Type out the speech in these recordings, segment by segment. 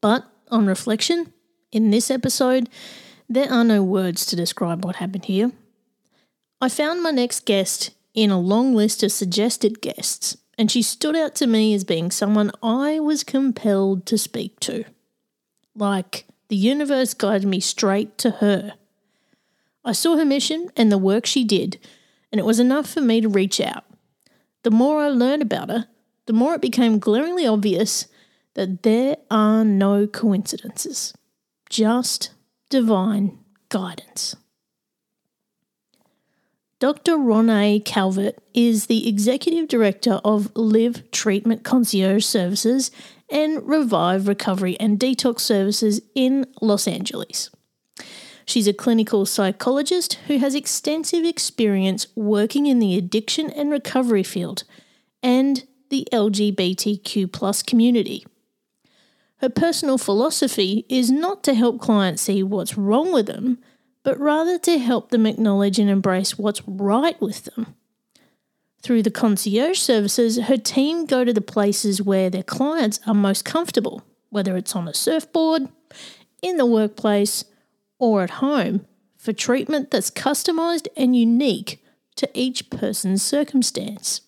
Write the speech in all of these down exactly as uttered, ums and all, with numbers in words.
but on reflection, in this episode, there are no words to describe what happened here. I found my next guest in a long list of suggested guests, and she stood out to me as being someone I was compelled to speak to. Like, the universe guided me straight to her. I saw her mission and the work she did, and it was enough for me to reach out. The more I learned about her, the more it became glaringly obvious that there are no coincidences, just divine guidance. Doctor Ronaye Calvert is the Executive Director of Live Treatment Concierge Services and Revive Recovery and Detox Services in Los Angeles. She's a clinical psychologist who has extensive experience working in the addiction and recovery field and the L G B T Q plus community. Her personal philosophy is not to help clients see what's wrong with them, but rather to help them acknowledge and embrace what's right with them. Through the concierge services, her team go to the places where their clients are most comfortable, whether it's on a surfboard, in the workplace, or at home, for treatment that's customised and unique to each person's circumstance.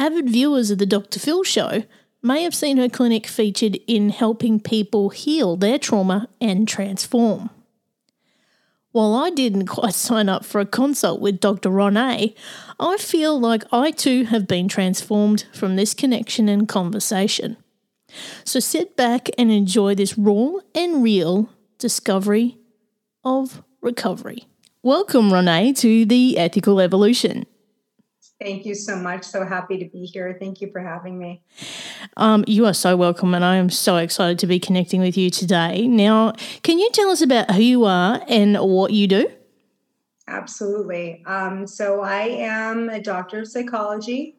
Avid viewers of the Doctor Phil show may have seen her clinic featured in helping people heal their trauma and transform. While I didn't quite sign up for a consult with Doctor Ronaye, I feel like I too have been transformed from this connection and conversation. So sit back and enjoy this raw and real discovery of recovery. Welcome, Ronaye, to the Ethical Evolution. Thank you so much. So happy to be here. Thank you for having me. Um, you are so welcome, and I am so excited to be connecting with you today. Now, can you tell us about who you are and what you do? Absolutely. Um, so I am a doctor of psychology.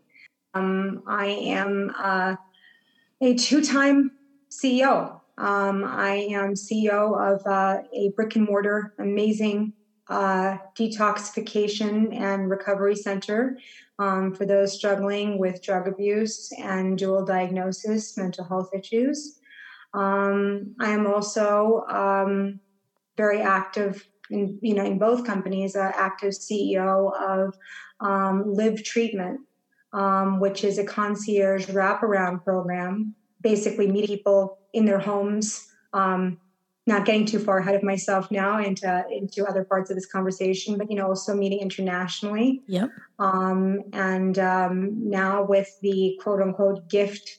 Um, I am uh, a two-time C E O. Um, I am C E O of uh, a brick-and-mortar amazing uh, detoxification and recovery center Um, for those struggling with drug abuse and dual diagnosis, mental health issues. Um, I am also um, very active in, you know, in both companies, uh, active C E O of um, Live Treatment, um, which is a concierge wraparound program, basically meeting people in their homes, um, not getting too far ahead of myself now into, into other parts of this conversation, but, you know, also meeting internationally. Yep. Um, and um, now with the quote unquote gift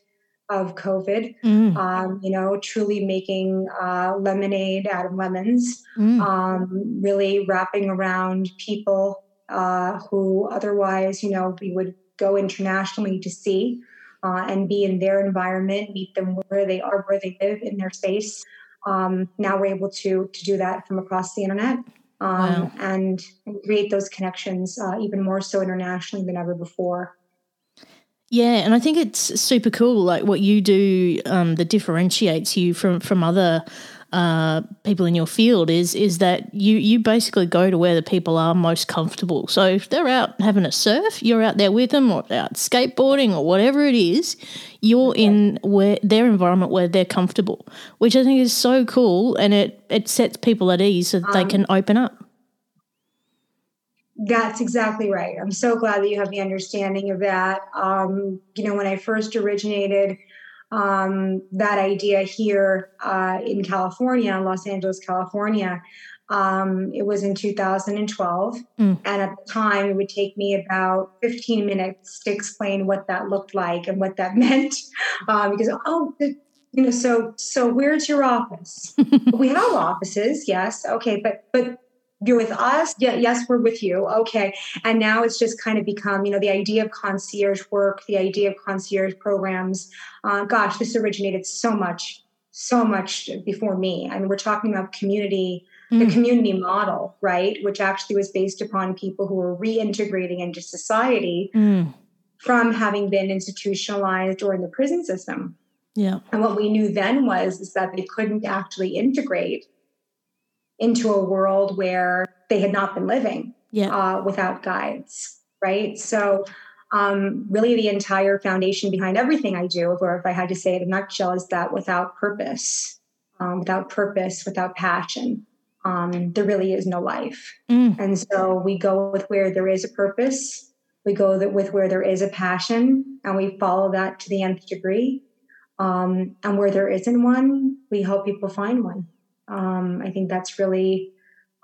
of COVID, mm. um, you know, truly making uh, lemonade out of lemons, mm. um, really wrapping around people uh, who otherwise, you know, we would go internationally to see uh, and be in their environment, meet them where they are, where they live in their space. Um, now we're able to to do that from across the internet um, wow. and create those connections uh, even more so internationally than ever before. Yeah, and I think it's super cool, like what you do um, that differentiates you from, from other uh, people in your field is is that you, you basically go to where the people are most comfortable. So if they're out having a surf, you're out there with them, or out skateboarding or whatever it is, you're in where their environment where they're comfortable, which I think is so cool, and it, it sets people at ease so that um, they can open up. That's exactly right. I'm so glad that you have the understanding of that. Um, you know, when I first originated um, that idea here uh, in California, Los Angeles, California, um, it was in two thousand twelve. Mm. And at the time, it would take me about fifteen minutes to explain what that looked like and what that meant. Um, because, oh, you know, so so where's your office? We have offices, yes. Okay, but but. You're with us? Yeah, yes, we're with you. Okay. And now it's just kind of become, you know, the idea of concierge work, the idea of concierge programs. Uh, gosh, this originated so much, so much before me. I mean, we're talking about community, mm. the community model, right? Which actually was based upon people who were reintegrating into society mm. from having been institutionalized or in the prison system. Yeah. And what we knew then was is that they couldn't actually integrate into a world where they had not been living yeah. uh, without guides, right? So um, really the entire foundation behind everything I do, or if I had to say it in a nutshell, is that without purpose, um, without purpose, without passion, um, there really is no life. Mm. And so we go with where there is a purpose, we go with where there is a passion, and we follow that to the nth degree. Um, and where there isn't one, we help people find one. Um, I think that's really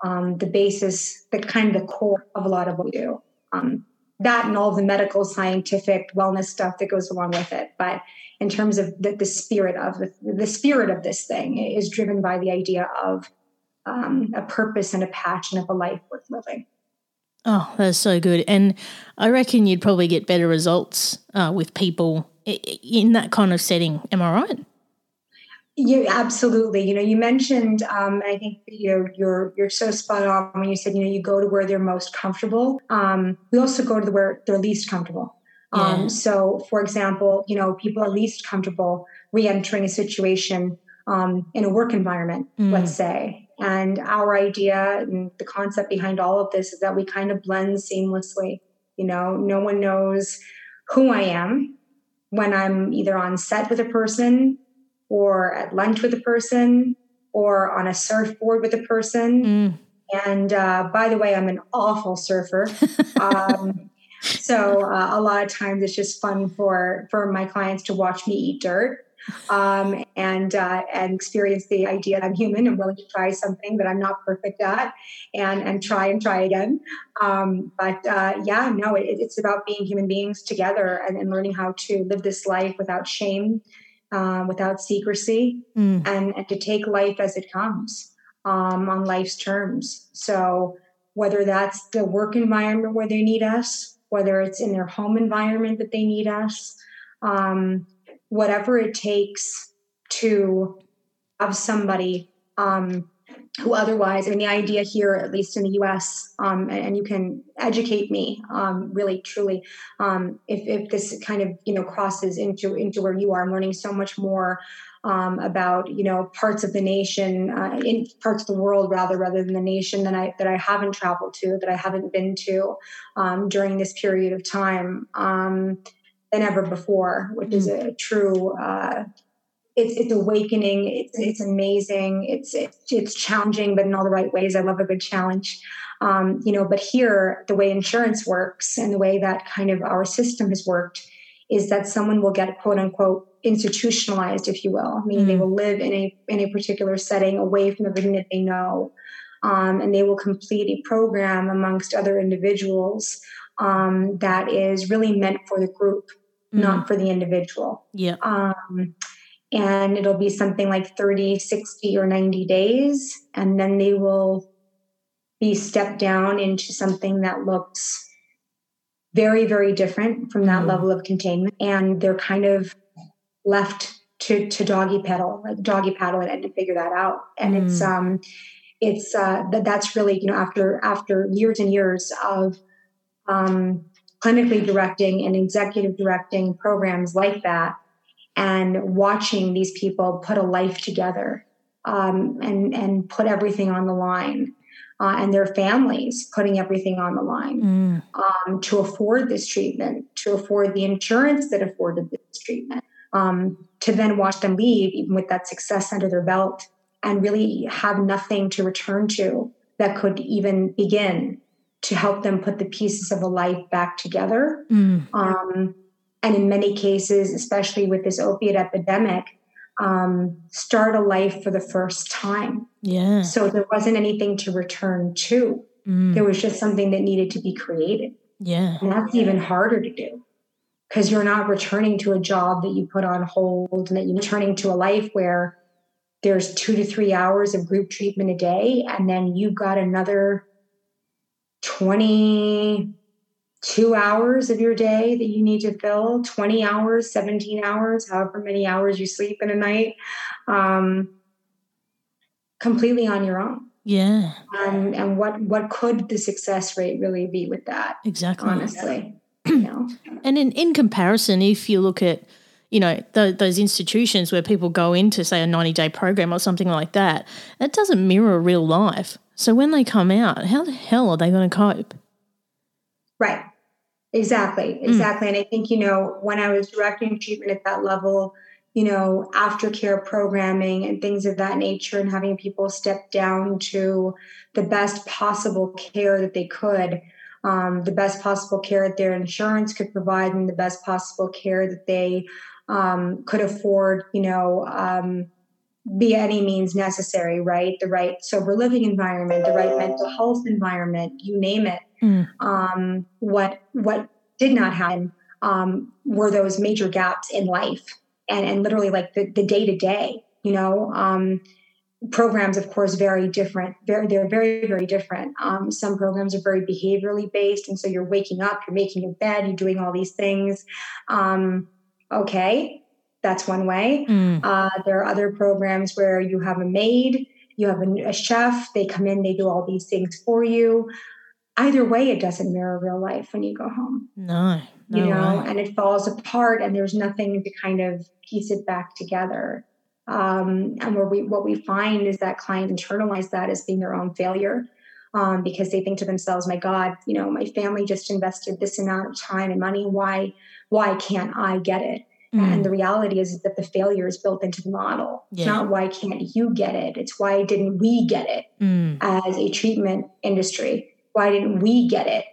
um, the basis, the kind of the core of a lot of what we do. Um, that and all the medical, scientific, wellness stuff that goes along with it. But in terms of the, the spirit of the, the spirit of this thing is driven by the idea of um, a purpose and a passion of a life worth living. Oh, that's so good. And I reckon you'd probably get better results uh, with people in that kind of setting. Am I right? Yeah, absolutely. You know, you mentioned, um, I think you're, you're, you're so spot on when you said, you know, you go to where they're most comfortable. Um, we also go to the, where they're least comfortable. Um, yeah. So for example, you know, people are least comfortable re-entering a situation, um, in a work environment, mm. let's say. And our idea and the concept behind all of this is that we kind of blend seamlessly. You know, no one knows who I am when I'm either on set with a person, or at lunch with a person, or on a surfboard with a person. Mm. And uh, by the way, I'm an awful surfer. um, so uh, a lot of times it's just fun for, for my clients to watch me eat dirt um, and uh, and experience the idea that I'm human and willing to try something that I'm not perfect at and, and try and try again. Um, but uh, yeah, no, it, it's about being human beings together and, and learning how to live this life without shame, Uh, without secrecy, mm. and, and to take life as it comes um, on life's terms. So whether that's the work environment where they need us, whether it's in their home environment that they need us, um, whatever it takes to have somebody um, who otherwise, I mean, the idea here, at least in the U S, um, and, and you can educate me, um, really, truly, um, if, if this kind of, you know, crosses into, into where you are. I'm learning so much more um, about, you know, parts of the nation, uh, in parts of the world, rather, rather than the nation that I, that I haven't traveled to, that I haven't been to um, during this period of time um, than ever before, which is a true, uh It's, it's awakening. It's, it's amazing. It's, it's, it's challenging, but in all the right ways. I love a good challenge. Um, you know, but here, the way insurance works and the way that kind of our system has worked is that someone will get quote unquote institutionalized, if you will, meaning mm-hmm. they will live in a, in a particular setting away from everything that they know. Um, and they will complete a program amongst other individuals um, that is really meant for the group, mm-hmm. not for the individual. Yeah. Um, And it'll be something like thirty, sixty, or ninety days. And then they will be stepped down into something that looks very, very different from that mm-hmm. level of containment. And they're kind of left to, to doggy paddle, like doggy paddle and to figure that out. And mm-hmm. it's, um, it's, uh, that that's really, you know, after, after years and years of, um, clinically directing and executive directing programs like that, and watching these people put a life together um, and, and put everything on the line, uh, and their families putting everything on the line mm. um, to afford this treatment, to afford the insurance that afforded this treatment, um, to then watch them leave, even with that success under their belt, and really have nothing to return to that could even begin to help them put the pieces of a life back together. Mm. Um, and in many cases, especially with this opiate epidemic, um, start a life for the first time. Yeah. So there wasn't anything to return to. Mm. There was just something that needed to be created. Yeah. And that's even harder to do, because you're not returning to a job that you put on hold, and that you're returning to a life where there's two to three hours of group treatment a day, and then you've got another twenty-two hours of your day that you need to fill, twenty hours, seventeen hours, however many hours you sleep in a night, um, completely on your own. Yeah. Um, and what, what could the success rate really be with that? Exactly. Honestly. You know? And in, in comparison, if you look at, you know, the, those institutions where people go into, say, a ninety-day program or something like that, that doesn't mirror real life. So when they come out, how the hell are they going to cope? Right. Exactly. Exactly. Mm. And I think, you know, when I was directing treatment at that level, you know, aftercare programming and things of that nature, and having people step down to the best possible care that they could, um, the best possible care that their insurance could provide, and the best possible care that they um, could afford, you know, um, be any means necessary, right? The right sober living environment, the right mental health environment, you name it. Mm. Um, what, what did not happen, um, were those major gaps in life, and, and literally like the, the day-to-day, you know, um, programs, of course, very different. They're, they're very, very different. Um, some programs are very behaviorally based. And so you're waking up, you're making your bed, you're doing all these things. Um, okay. That's one way. Mm. Uh, there are other programs where you have a maid, you have a, a chef, they come in, they do all these things for you. Either way, it doesn't mirror real life when you go home. No, no you know, way. And it falls apart, and there's nothing to kind of piece it back together. Um, and where we, what we find is that clients internalize that as being their own failure, um, because they think to themselves, "My God, you know, my family just invested this amount of time and money. Why, why can't I get it?" Mm. And the reality is that the failure is built into the model. Yeah. It's not why can't you get it. It's why didn't we get it mm. as a treatment industry? Why didn't we get it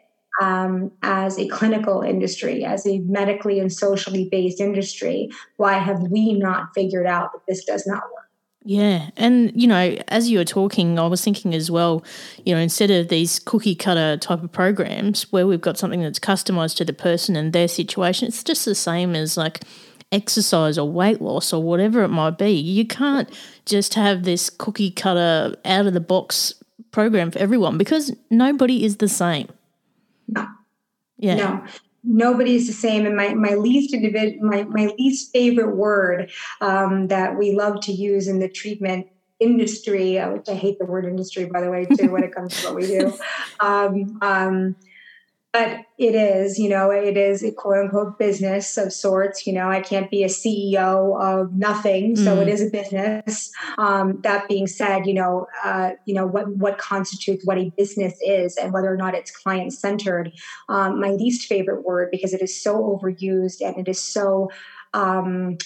um, as a clinical industry, as a medically and socially based industry? Why have we not figured out that this does not work? Yeah. And, you know, as you were talking, I was thinking as well, you know, instead of these cookie cutter type of programs where we've got something that's customized to the person and their situation, it's just the same as like exercise or weight loss or whatever it might be. You can't just have this cookie cutter out of the box program for everyone, because nobody is the same. No. Yeah. No. Nobody is the same. And my, my least individ- my, my least favorite word um, that we love to use in the treatment industry, uh, which I hate the word industry, by the way, too, when it comes to what we do. Um, um, but it is, you know, it is a quote unquote business of sorts. You know, I can't be a C E O of nothing. So mm. it is a business. Um, that being said, you know, uh, you know, what, what constitutes what a business is, and whether or not it's client centered. Um, my least favorite word, because it is so overused, and it is so, um,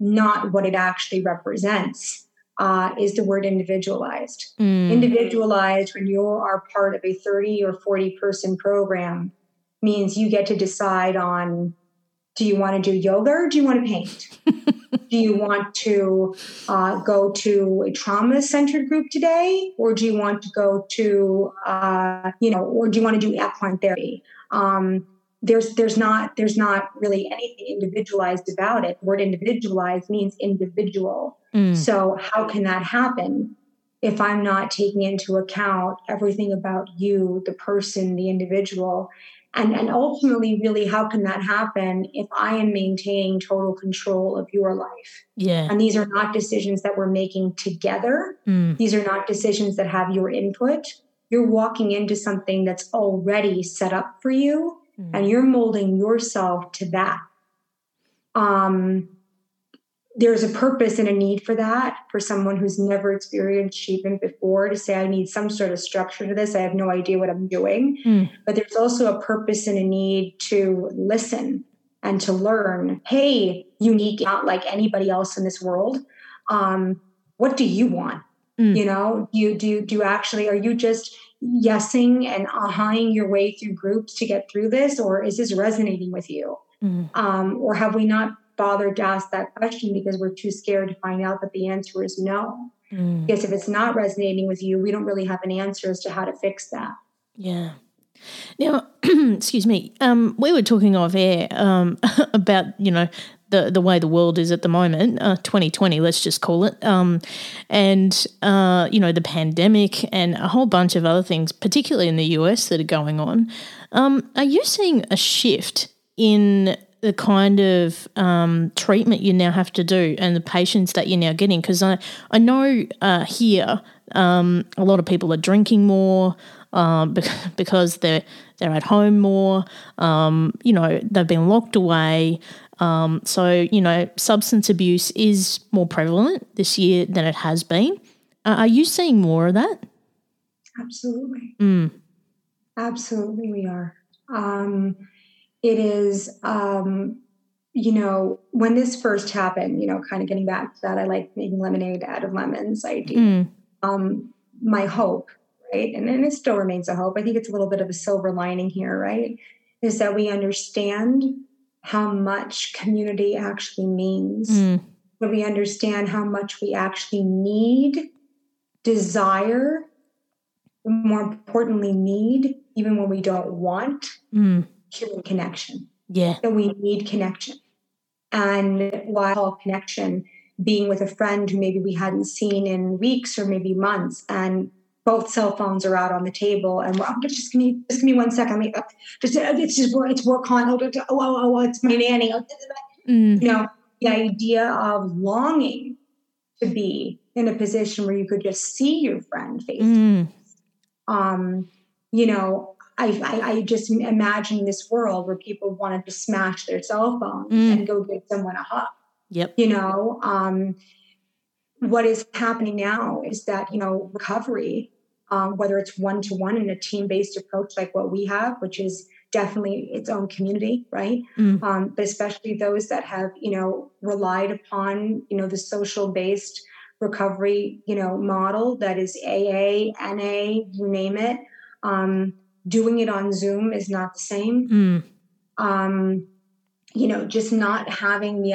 not what it actually represents. Uh, is the word individualized. Mm. Individualized, when you are part of a thirty or forty person program, means you get to decide on, do you want to do yoga, or do you want to paint? Do you want to uh, go to a trauma-centered group today, or do you want to go to, uh, you know, or do you want to do equine therapy? Um, there's, there's not, there's not really anything individualized about it. The word individualized means individual. So how can that happen if I'm not taking into account everything about you, the person, the individual? And, and ultimately, really, how can that happen if I am maintaining total control of your life? Yeah. And these are not decisions that we're making together. Mm. These are not decisions that have your input. You're walking into something that's already set up for you, mm. and you're molding yourself to that. Um. there's a purpose and a need for that for someone who's never experienced treatment before to say, I need some sort of structure to this. I have no idea what I'm doing. Mm. But there's also a purpose and a need to listen and to learn, hey, unique, not like anybody else in this world. Um, what do you want? Mm. You know, do you, do you, do you actually, are you just yesing and ahaing your way through groups to get through this? Or is this resonating with you? Mm. Um, or have we not bothered to ask that question because we're too scared to find out that the answer is no? Mm. Because if it's not resonating with you, we don't really have an answer as to how to fix that. Yeah. Now, excuse me, um, we were talking off air um, about, you know, the, the way the world is at the moment, uh, twenty twenty, let's just call it, um, and, uh, you know, the pandemic and a whole bunch of other things, particularly in the U S, that are going on. Um, are you seeing a shift in the kind of um, treatment you now have to do and the patients that you're now getting? Because I, I know uh, here um, a lot of people are drinking more, Um, because they're they're at home more, um, you know, they've been locked away. Um, so, you know, substance abuse is more prevalent this year than it has been. Uh, are you seeing more of that? Absolutely. Mm. Absolutely we are. Um, it is, um, you know, when this first happened, you know, kind of getting back to that, I like making lemonade out of lemons idea. Mm. Um, my hope, right? And, and it still remains a hope. I think it's a little bit of a silver lining here, right? Is that we understand how much community actually means. Mm. But we understand how much we actually need, desire, more importantly, need, even when we don't want, mm. human connection. Yeah. That we need connection. And while connection, being with a friend who maybe we hadn't seen in weeks or maybe months, and both cell phones are out on the table, and well, just give me, just give me one second. Like, just it's just it's work on. Oh, oh, oh, it's my nanny. Mm-hmm. You know, the idea of longing to be in a position where you could just see your friend face. Mm. Um, you know, I, I I just imagine this world where people wanted to smash their cell phones mm. and go give someone a hug. Yep. You know, um, what is happening now is that, you know, recovery, Um, whether it's one-to-one in a team-based approach like what we have, which is definitely its own community, right? Mm. Um, but especially those that have, you know, relied upon, you know, the social-based recovery, you know, model that is A A, N A, you name it. Um, doing it on Zoom is not the same. Mm. Um, you know, just not having the,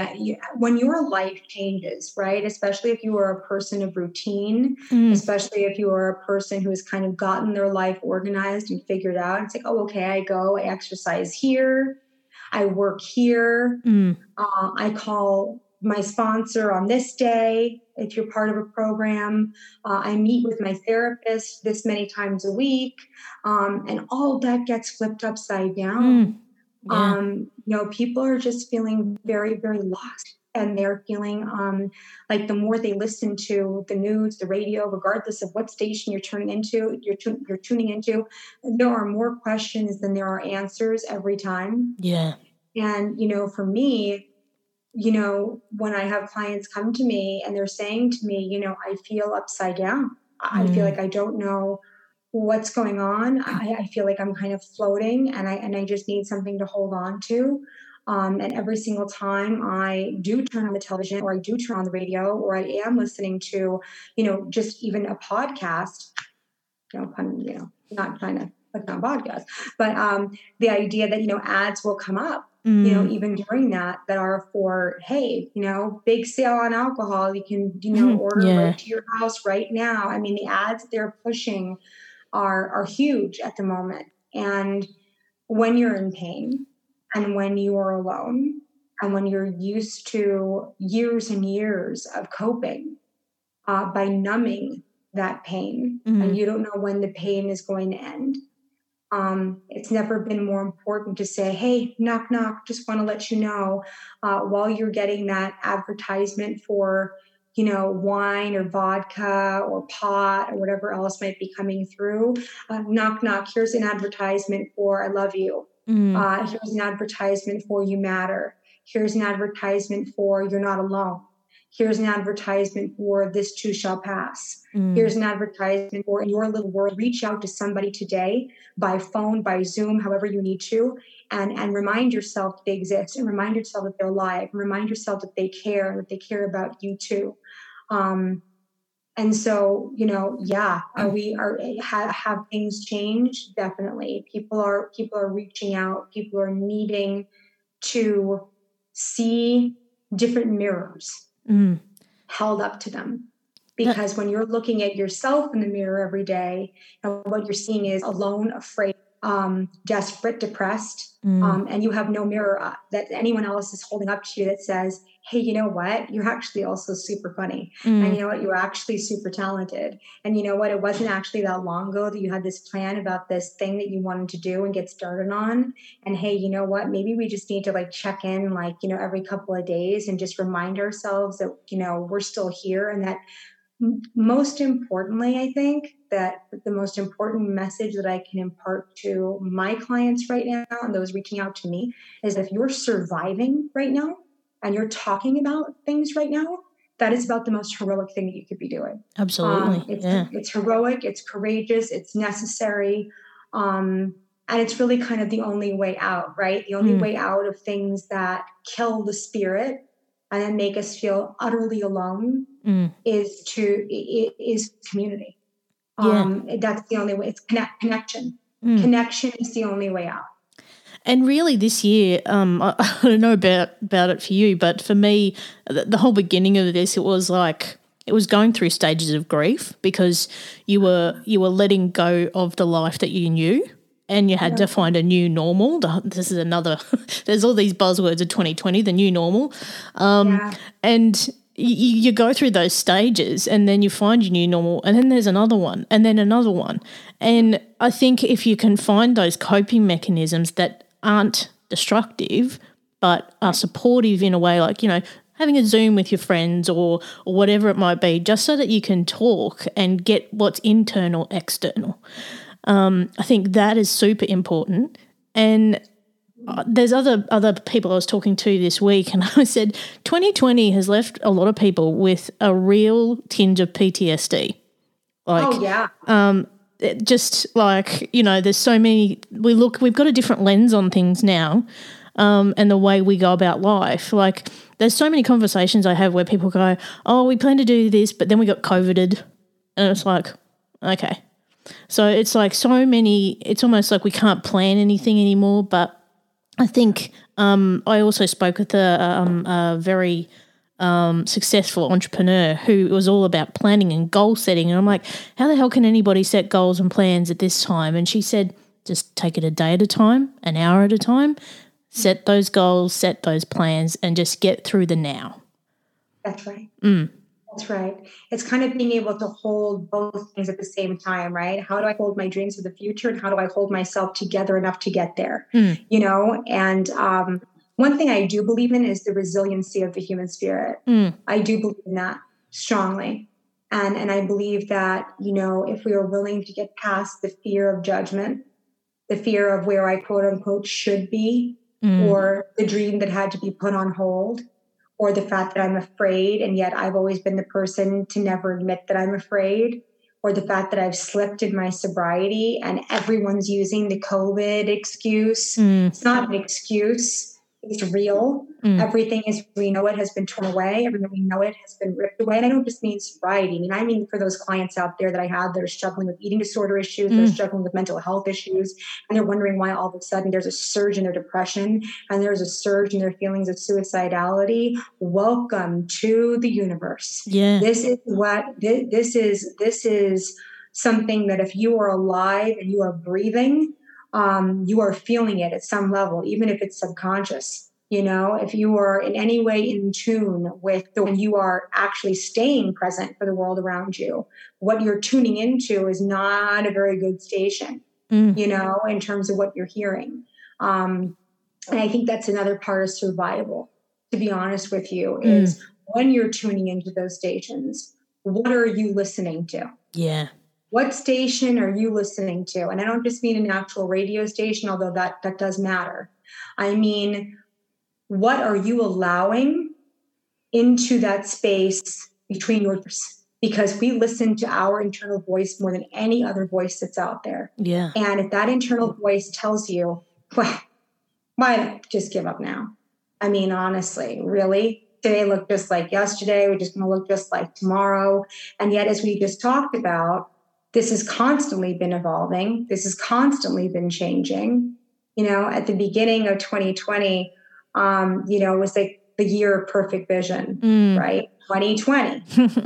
when your life changes, right? Especially if you are a person of routine, mm. especially if you are a person who has kind of gotten their life organized and figured out. It's like, oh, okay, I go, I exercise here, I work here, mm. uh, I call my sponsor on this day, if you're part of a program, uh, I meet with my therapist this many times a week, um, and all that gets flipped upside down. Mm. Yeah. Um, you know, people are just feeling very, very lost, and they're feeling, um, like the more they listen to the news, the radio, regardless of what station you're turning into, you're, tu- you're tuning into, there are more questions than there are answers every time. Yeah. And, you know, for me, you know, when I have clients come to me and they're saying to me, you know, I feel upside down. Mm. I feel like I don't know what's going on. I, I feel like I'm kind of floating, and I, and I just need something to hold on to. Um, and every single time I do turn on the television, or I do turn on the radio, or I am listening to, you know, just even a podcast, you know, pun, you know, not trying to click on podcast, but, um, the idea that, you know, ads will come up, mm. you know, even during that, that are for, hey, you know, big sale on alcohol. You can, you know, mm, order yeah. right to your house right now. I mean, the ads they're pushing are are huge at the moment. And when you're in pain, and when you are alone, and when you're used to years and years of coping uh, by numbing that pain, mm-hmm. and you don't know when the pain is going to end, um, it's never been more important to say, hey, knock, knock, just want to let you know, uh, while you're getting that advertisement for, you know, wine or vodka or pot or whatever else might be coming through. Uh, knock, knock. Here's an advertisement for I love you. Mm. Uh, here's an advertisement for you matter. Here's an advertisement for you're not alone. Here's an advertisement for This Too Shall Pass. Mm. Here's an advertisement for In Your Little World. Reach out to somebody today by phone, by Zoom, however you need to, and, and remind yourself that they exist, and remind yourself that they're alive, and remind yourself that they care, and that they care about you too. Um, and so, you know, yeah, are we are have, have things changed? Definitely. People are people are reaching out. People are needing to see different mirrors mm. held up to them. Because yeah. when you're looking at yourself in the mirror every day, and what you're seeing is alone, afraid, um, desperate, depressed, mm. um, and you have no mirror that anyone else is holding up to you that says, hey, you know what? You're actually also super funny. Mm. And you know what? You're actually super talented. And you know what? It wasn't actually that long ago that you had this plan about this thing that you wanted to do and get started on. And hey, you know what? Maybe we just need to like check in like, you know, every couple of days and just remind ourselves that, you know, we're still here. And that most importantly, I think that the most important message that I can impart to my clients right now and those reaching out to me is if you're surviving right now, and you're talking about things right now, that is about the most heroic thing that you could be doing. Absolutely. Um, it's, yeah. it's heroic, it's courageous, it's necessary. Um, and it's really kind of the only way out, right? The only mm. way out of things that kill the spirit and then make us feel utterly alone mm. is to, is community. Um, yeah. That's the only way. It's connect, connection. Mm. Connection is the only way out. And really this year, um, I, I don't know about, about it for you, but for me, the, the whole beginning of this, it was like it was going through stages of grief because you were you were letting go of the life that you knew and you had yeah. to find a new normal. This is another – there's all these buzzwords of twenty twenty, the new normal. Um, yeah. And – You, you go through those stages and then you find your new normal and then there's another one and then another one. And I think if you can find those coping mechanisms that aren't destructive but are supportive in a way, like, you know, having a Zoom with your friends or, or whatever it might be, just so that you can talk and get what's internal, external. Um, I think that is super important. And Uh, there's other other people I was talking to this week and I said twenty twenty has left a lot of people with a real tinge of P T S D. Like, oh, yeah. Um, it just like, you know, there's so many – we look – we've got a different lens on things now um, and the way we go about life. Like there's so many conversations I have where people go, oh, we plan to do this but then we got COVIDed, and it's like, okay. So it's like so many – it's almost like we can't plan anything anymore, but I think um, I also spoke with a, um, a very um, successful entrepreneur who was all about planning and goal setting. And I'm like, how the hell can anybody set goals and plans at this time? And she said, just take it a day at a time, an hour at a time, set those goals, set those plans, and just get through the now. That's right. Mm. That's right. It's kind of being able to hold both things at the same time, right? How do I hold my dreams for the future and how do I hold myself together enough to get there? Mm. You know, and um, one thing I do believe in is the resiliency of the human spirit. Mm. I do believe in that strongly. And, and I believe that, you know, if we are willing to get past the fear of judgment, the fear of where I quote unquote should be, mm. or the dream that had to be put on hold, or the fact that I'm afraid, and yet I've always been the person to never admit that I'm afraid, or the fact that I've slipped in my sobriety and everyone's using the COVID excuse. Mm. It's not an excuse. It's real. Mm. Everything as we know it has been torn away. Everything we know it has been ripped away. And I don't just mean sobriety. I mean, I mean for those clients out there that I have that are struggling with eating disorder issues, mm. they're struggling with mental health issues, and they're wondering why all of a sudden there's a surge in their depression and there's a surge in their feelings of suicidality. Welcome to the universe. Yeah. This is what this, this is. This is something that if you are alive and you are breathing, Um, you are feeling it at some level, even if it's subconscious. You know, if you are in any way in tune with the, when you are actually staying present for the world around you, what you're tuning into is not a very good station, mm. you know, in terms of what you're hearing. Um, and I think that's another part of survival, to be honest with you, mm. is when you're tuning into those stations, what are you listening to? Yeah. What station are you listening to? And I don't just mean an actual radio station, although that, that does matter. I mean, what are you allowing into that space between yours, because we listen to our internal voice more than any other voice that's out there. Yeah. And if that internal voice tells you, well, why just give up now? I mean, honestly, really? Today looked just like yesterday. We're just going to look just like tomorrow. And yet, as we just talked about, this has constantly been evolving. This has constantly been changing. You know, at the beginning of twenty twenty, um, you know, it was like the year of perfect vision, mm. right? twenty twenty,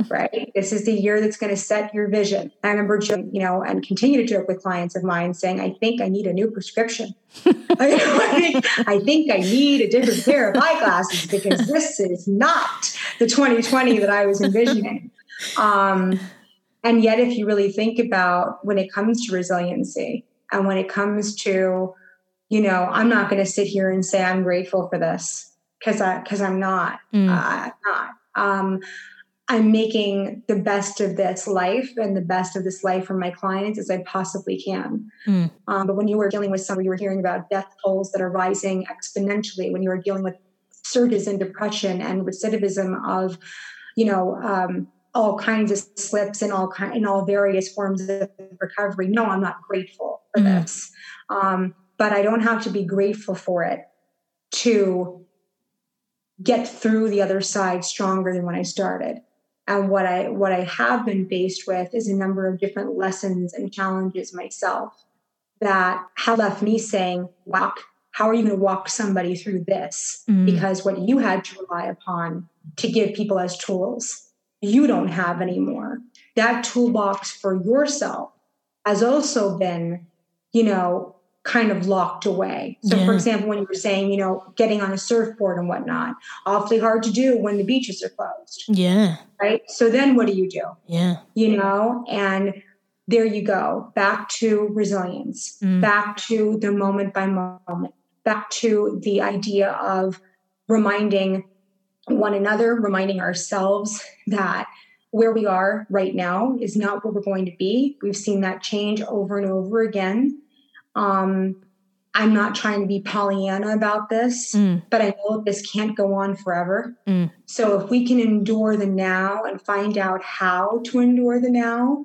right? This is the year that's going to set your vision. I remember, you know, and continue to joke with clients of mine saying, I think I need a new prescription. I think I need a different pair of eyeglasses because this is not the twenty twenty that I was envisioning. Um, and yet, if you really think about when it comes to resiliency and when it comes to, you know, I'm not going to sit here and say I'm grateful for this because I, because I'm not, mm. uh, I'm not. Um, I'm making the best of this life and the best of this life for my clients as I possibly can. Mm. Um, but when you were dealing with somebody, you were hearing about death tolls that are rising exponentially, when you were dealing with surges in depression and recidivism of, you know, um, all kinds of slips and all kind in all various forms of recovery. No, I'm not grateful for mm. this. Um, but I don't have to be grateful for it to get through the other side stronger than when I started. And what I what I have been faced with is a number of different lessons and challenges myself that have left me saying, wow, how are you going to walk somebody through this? Mm. Because what you had to rely upon to give people as tools, you don't have anymore. That toolbox for yourself has also been, you know, kind of locked away. So yeah. for example, when you were saying, you know, getting on a surfboard and whatnot, awfully hard to do when the beaches are closed. Yeah. Right. So then what do you do? Yeah. You know, and there you go. Back to resilience, mm. back to the moment by moment, back to the idea of reminding one another, reminding ourselves that where we are right now is not where we're going to be. We've seen that change over and over again. Um, I'm not trying to be Pollyanna about this, mm. but I know this can't go on forever. Mm. So if we can endure the now and find out how to endure the now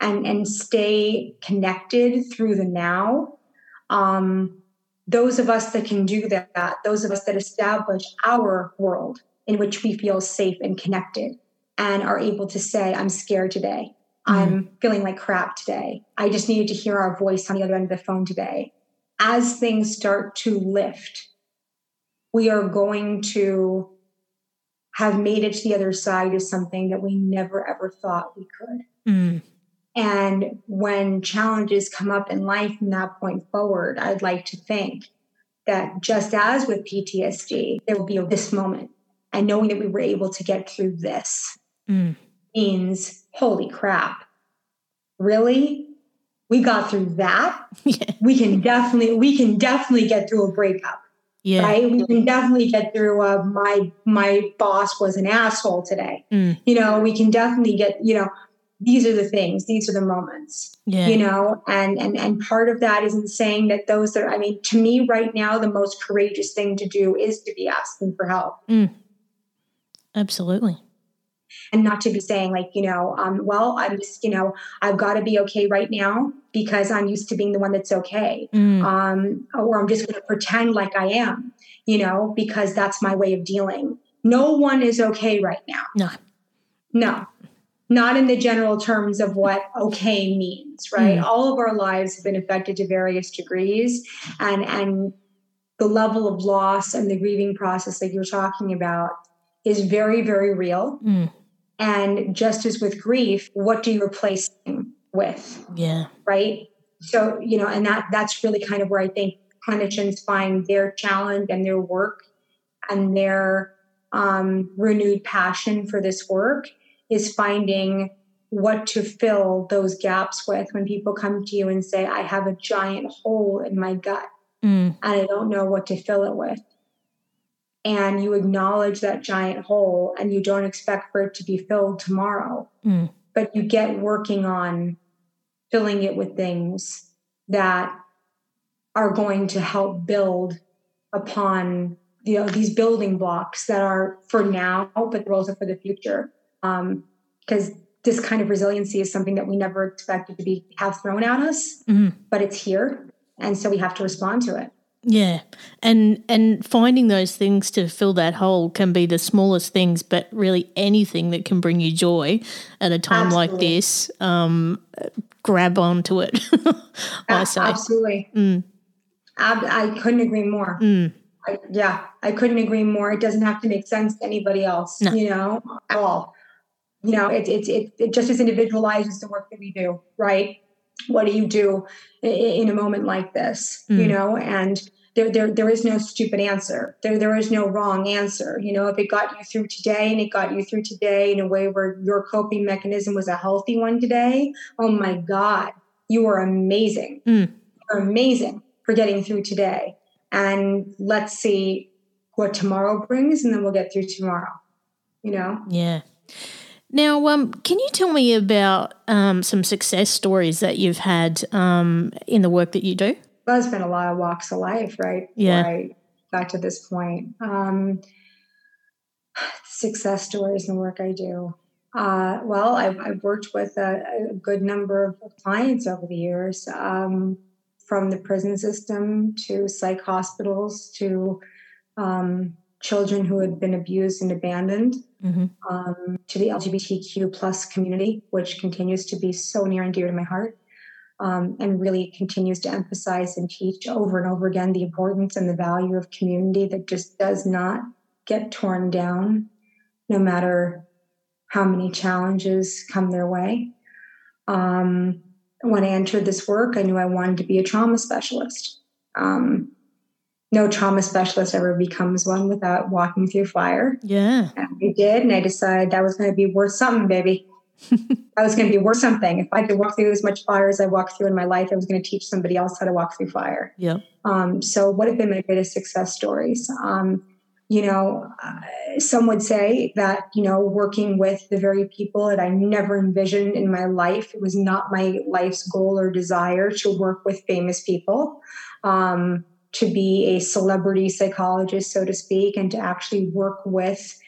and, and stay connected through the now, um, those of us that can do that, those of us that establish our world in which we feel safe and connected and are able to say, I'm scared today. I'm feeling like crap today. I just needed to hear our voice on the other end of the phone today. As things start to lift, we are going to have made it to the other side of something that we never, ever thought we could. Mm. And when challenges come up in life from that point forward, I'd like to think that just as with P T S D, there will be this moment. And knowing that we were able to get through this mm. means... holy crap. Really? We got through that. Yeah. We can definitely, we can definitely get through a breakup. Yeah. Right. We can definitely get through a, my, my boss was an asshole today. Mm. You know, we can definitely get, you know, these are the things, these are the moments, yeah. you know, and, and, and part of that isn't saying that those that are, I mean, to me right now, the most courageous thing to do is to be asking for help. Mm. Absolutely. And not to be saying like, you know, um, well, I'm just, you know, I've got to be okay right now because I'm used to being the one that's okay. Mm. Um, or I'm just going to pretend like I am, you know, because that's my way of dealing. No one is okay right now. No, no, not in the general terms of what okay means, right? Mm. All of our lives have been affected to various degrees, and, and the level of loss and the grieving process that you're talking about is very, very real. Mm. And just as with grief, what do you replace with? Yeah. Right. So, you know, and that, that's really kind of where I think clinicians find their challenge and their work and their um, renewed passion for this work is finding what to fill those gaps with when people come to you and say, I have a giant hole in my gut mm. and I don't know what to fill it with. And you acknowledge that giant hole and you don't expect for it to be filled tomorrow, mm. but you get working on filling it with things that are going to help build upon you know, these building blocks that are for now, but they're also for the future. Um, because this kind of resiliency is something that we never expected to be have thrown at us, mm-hmm. but it's here. And so we have to respond to it. Yeah. And and finding those things to fill that hole can be the smallest things, but really anything that can bring you joy at a time absolutely. Like this, um, grab onto it. I say. Absolutely. Mm. I, I couldn't agree more. Mm. I, yeah, I couldn't agree more. It doesn't have to make sense to anybody else, no. you know, at all. You know, it, it, it, it just as individualized as the work that we do, right? What do you do in a moment like this, mm. you know? And there, there, there is no stupid answer. There, there is no wrong answer. You know, if it got you through today and it got you through today in a way where your coping mechanism was a healthy one today, oh my God, you are amazing. Mm. You're amazing for getting through today. And let's see what tomorrow brings, and then we'll get through tomorrow, you know? Yeah. Now, um, can you tell me about um, some success stories that you've had um, in the work that you do? Well, it's been a lot of walks of life, right? Yeah. Before I got to this point. Um, success stories in the work I do. Uh, well, I've, I've worked with a, a good number of clients over the years, um, from the prison system to psych hospitals to um, children who had been abused and abandoned. Mm-hmm. Um, to the L G B T Q plus community, which continues to be so near and dear to my heart, um, and really continues to emphasize and teach over and over again the importance and the value of community that just does not get torn down, no matter how many challenges come their way. Um, when I entered this work, I knew I wanted to be a trauma specialist. Um, No trauma specialist ever becomes one without walking through fire. Yeah. And I did, and I decided that was going to be worth something, baby. I was going to be worth something. If I could walk through as much fire as I walked through in my life, I was going to teach somebody else how to walk through fire. Yeah. Um, so what have been my greatest success stories? Um, you know, uh, some would say that, you know, working with the very people that I never envisioned in my life, it was not my life's goal or desire to work with famous people. Um to be a celebrity psychologist, so to speak, and to actually work with,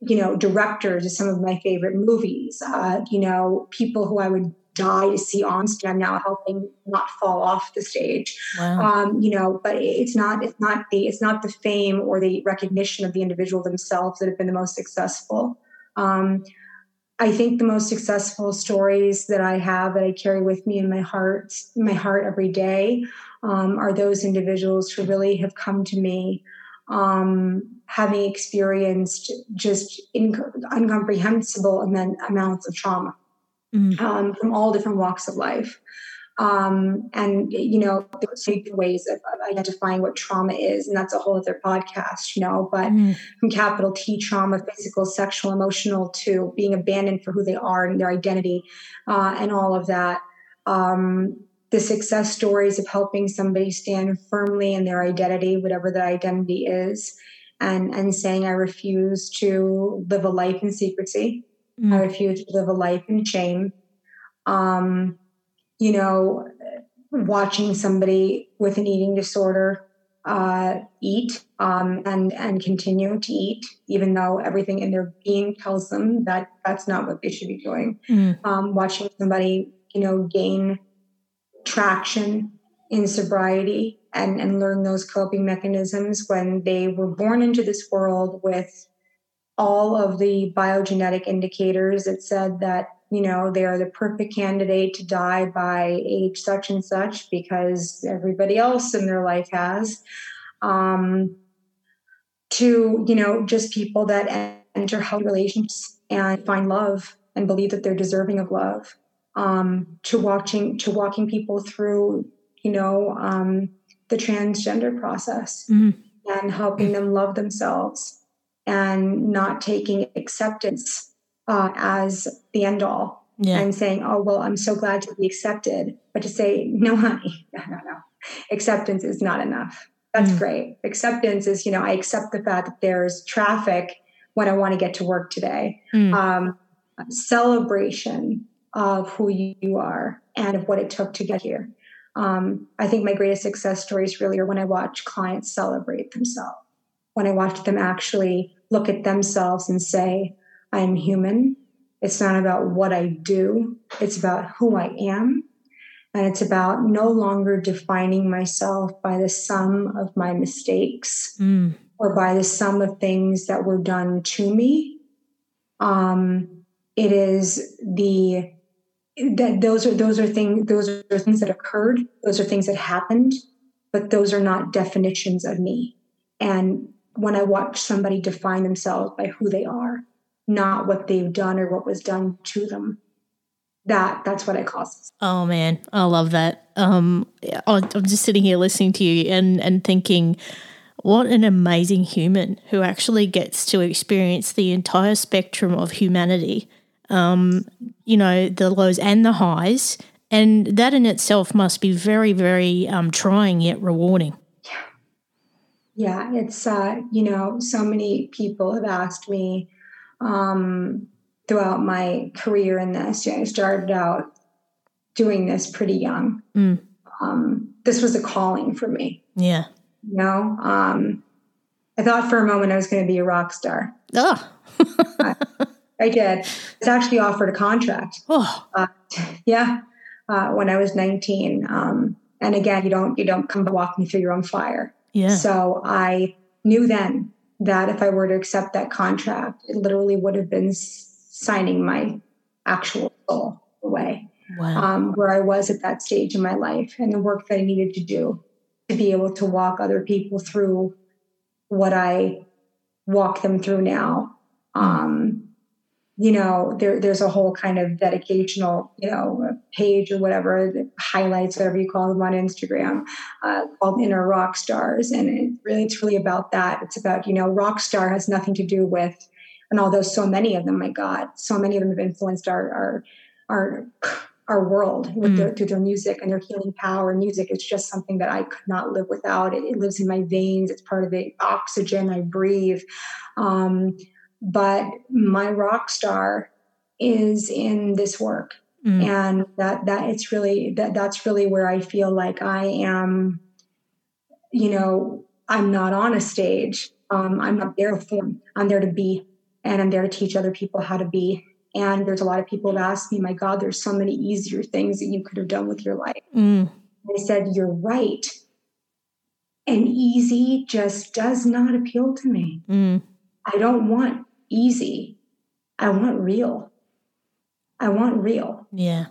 you know, directors of some of my favorite movies, uh, you know, people who I would die to see on stage. I'm now helping not fall off the stage. Wow. Um, you know, but it's not, it's not the, it's not the fame or the recognition of the individual themselves that have been the most successful. Um, I think the most successful stories that I have that I carry with me in my heart, my heart every day, um, are those individuals who really have come to me, um, having experienced just inc- incomprehensible amount, amounts of trauma, mm-hmm. um, from all different walks of life. Um, and, you know, there's ways of identifying what trauma is, and that's a whole other podcast, you know, but mm. from capital T trauma, physical, sexual, emotional, to being abandoned for who they are and their identity, uh, and all of that. Um, the success stories of helping somebody stand firmly in their identity, whatever that identity is, and, and saying, I refuse to live a life in secrecy. Mm. I refuse to live a life in shame. Um, you know, watching somebody with an eating disorder uh, eat um, and, and continue to eat, even though everything in their being tells them that that's not what they should be doing. Mm. Um, watching somebody, you know, gain traction in sobriety and, and learn those coping mechanisms when they were born into this world with all of the biogenetic indicators that said that, you know, they are the perfect candidate to die by age such and such because everybody else in their life has, um, to, you know, just people that enter healthy relationships and find love and believe that they're deserving of love, um, to watching, to walking people through, you know, um, the transgender process mm. and helping them love themselves and not taking acceptance Uh, as the end all, yeah. and saying, oh, well, I'm so glad to be accepted, but to say, no, honey, no, no, no. Acceptance is not enough. That's mm. great. Acceptance is, you know, I accept the fact that there's traffic when I want to get to work today. Mm. Um, celebration of who you are and of what it took to get here. Um, I think my greatest success stories really are when I watch clients celebrate themselves. when I watch them actually look at themselves and say, I'm human. It's not about what I do. It's about who I am. And it's about no longer defining myself by the sum of my mistakes mm. or by the sum of things that were done to me. Um, it is the, that those are, those are things, those are things that occurred. Those are things that happened, but those are not definitions of me. And when I watch somebody define themselves by who they are, not what they've done or what was done to them, That that's what it costs. Oh man, I love that. Um, I'm just sitting here listening to you and, and thinking, what an amazing human who actually gets to experience the entire spectrum of humanity. Um, you know, the lows and the highs, and that in itself must be very, very um, trying yet rewarding. Yeah, yeah. It's uh, you know, so many people have asked me. Um, Throughout my career in this, yeah, I started out doing this pretty young. Mm. Um, this was a calling for me. Yeah. You know, um, I thought for a moment I was going to be a rock star. Oh. I, I did. I was actually offered a contract. Oh. Uh, yeah. Uh, when I was nineteen. Um, and again, you don't, you don't come to walk me through your own fire. Yeah. So I knew then that if I were to accept that contract, it literally would have been signing my actual soul away. Wow. Um, where I was at that stage in my life and the work that I needed to do to be able to walk other people through what I walk them through now. Um, you know, there, there's a whole kind of dedicational, you know, page or whatever, the highlights, whatever you call them on Instagram, uh, called Inner Rock Stars. And it really, it's really about that. It's about, you know, rock star has nothing to do with, and although so many of them, my God, so many of them have influenced our our our, our world with mm. their, through their music and their healing power. Music is just something that I could not live without. It, it lives in my veins. It's part of the oxygen I breathe. Um, but my rock star is in this work, mm. and that that it's really that that's really where I feel like I am. You know, I'm not on a stage. Um, I'm not there for. I'm there to be. And I'm there to teach other people how to be. And there's a lot of people that ask me, my God, there's so many easier things that you could have done with your life. Mm. I said, you're right. And easy just does not appeal to me. Mm. I don't want easy. I want real. I want real. Yeah.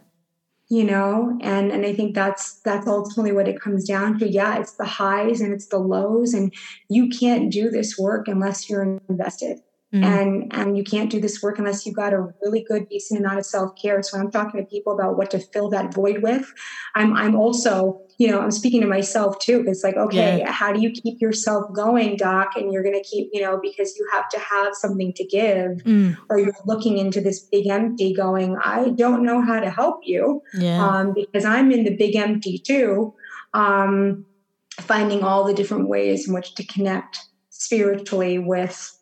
You know, and, and I think that's, that's ultimately what it comes down to. Yeah. It's the highs and it's the lows, and you can't do this work unless you're invested. Mm. And and you can't do this work unless you've got a really good, decent amount of self-care. So when I'm talking to people about what to fill that void with, I'm I'm also, you know, I'm speaking to myself too. It's like, okay, yeah. How do you keep yourself going, Doc? And you're going to keep, you know, because you have to have something to give, mm. or you're looking into this big empty going, I don't know how to help you, yeah. um, because I'm in the big empty too, um, finding all the different ways in which to connect spiritually with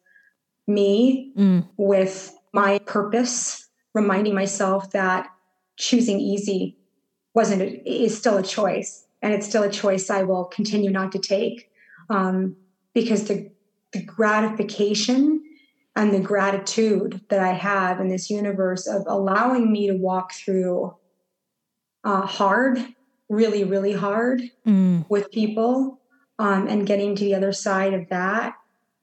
me, mm. with my purpose, reminding myself that choosing easy wasn't a, is still a choice, and it's still a choice I will continue not to take, um, because the, the gratification and the gratitude that I have in this universe of allowing me to walk through uh, hard, really, really hard mm. with people, um, and getting to the other side of that.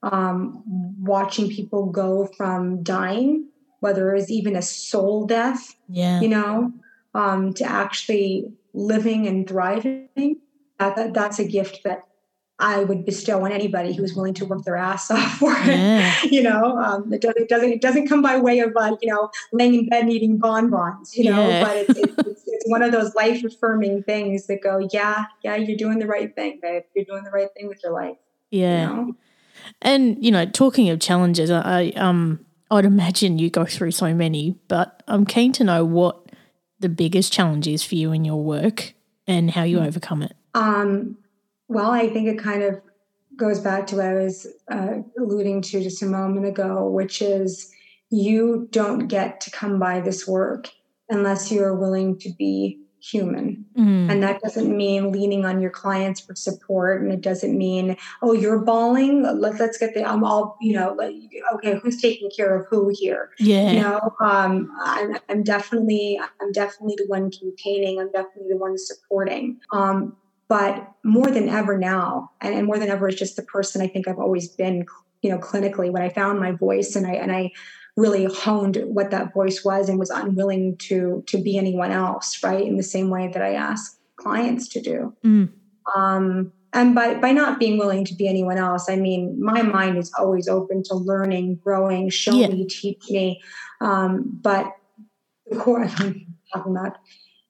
Um, watching people go from dying, whether it was even a soul death, yeah. you know, um, to actually living and thriving, that, that, that's a gift that I would bestow on anybody who is willing to work their ass off for it. Yeah. You know, um, it doesn't, it doesn't, it doesn't come by way of, uh, you know, laying in bed and eating bonbons, you know, yeah. but it's, it's, it's, it's one of those life affirming things that go, yeah, yeah, you're doing the right thing, babe. You're doing the right thing with your life. Yeah. You know? And, you know, talking of challenges, I um I'd imagine you go through so many, but I'm keen to know what the biggest challenge is for you in your work and how you overcome it. Um, well, I think it kind of goes back to what I was uh, alluding to just a moment ago, which is you don't get to come by this work unless you are willing to be human. Mm. And that doesn't mean leaning on your clients for support. And it doesn't mean, oh, you're bawling. Let, let's get the, I'm all, you know, like, okay, who's taking care of who here? Yeah. You know, um, I'm, I'm definitely, I'm definitely the one containing. I'm definitely the one supporting. Um, but more than ever now, and, and more than ever, it's just the person I think I've always been, you know, clinically, when I found my voice and I, and I, really honed what that voice was and was unwilling to to be anyone else, right? In the same way that I ask clients to do. Mm. Um, and by, by not being willing to be anyone else, I mean, my mind is always open to learning, growing, show yeah. me, teach me. Um, but of course, I'm talking about,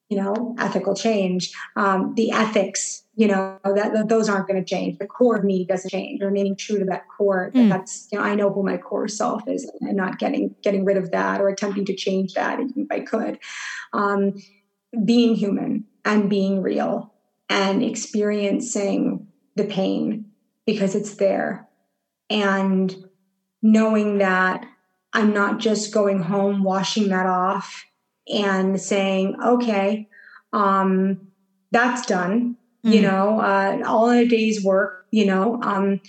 you know, ethical change, um, the ethics, you know, that, that those aren't going to change. The core of me doesn't change. Remaining true to that core. Mm. That's, you know, I know who my core self is and not getting, getting rid of that or attempting to change that if I could. Um, being human and being real and experiencing the pain because it's there. And knowing that I'm not just going home, washing that off and saying, okay, um, that's done. You know, uh, all in a day's work, you know, um,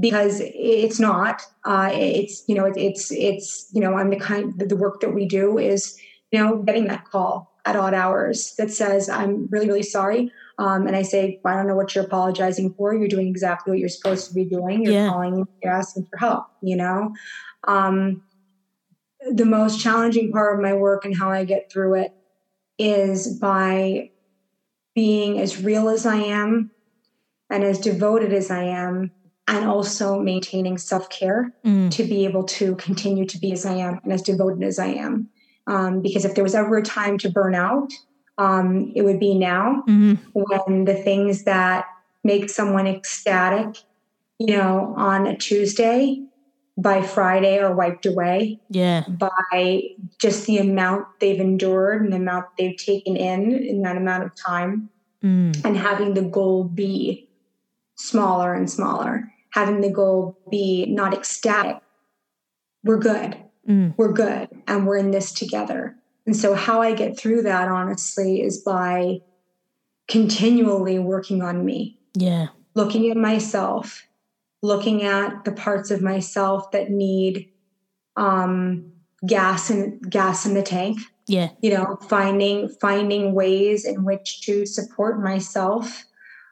because it's not, uh, it's, you know, it, it's, it's, you know, I'm the kind the work that we do is, you know, getting that call at odd hours that says, I'm really, really sorry. Um, and I say, well, I don't know what you're apologizing for. You're doing exactly what you're supposed to be doing. You're yeah. calling, you're asking for help, you know, um, the most challenging part of my work and how I get through it is by being as real as I am and as devoted as I am, and also maintaining self-care mm. to be able to continue to be as I am and as devoted as I am. Um, because if there was ever a time to burn out, um, it would be now mm-hmm. when the things that make someone ecstatic, you know, on a Tuesday by Friday are wiped away yeah. by just the amount they've endured and the amount they've taken in in that amount of time mm. and having the goal be smaller and smaller, having the goal be not ecstatic. We're good. Mm. We're good. And we're in this together. And so how I get through that, honestly, is by continually working on me. Yeah. Looking at myself, looking at the parts of myself that need um, gas and gas in the tank. Yeah. You know, finding, finding ways in which to support myself.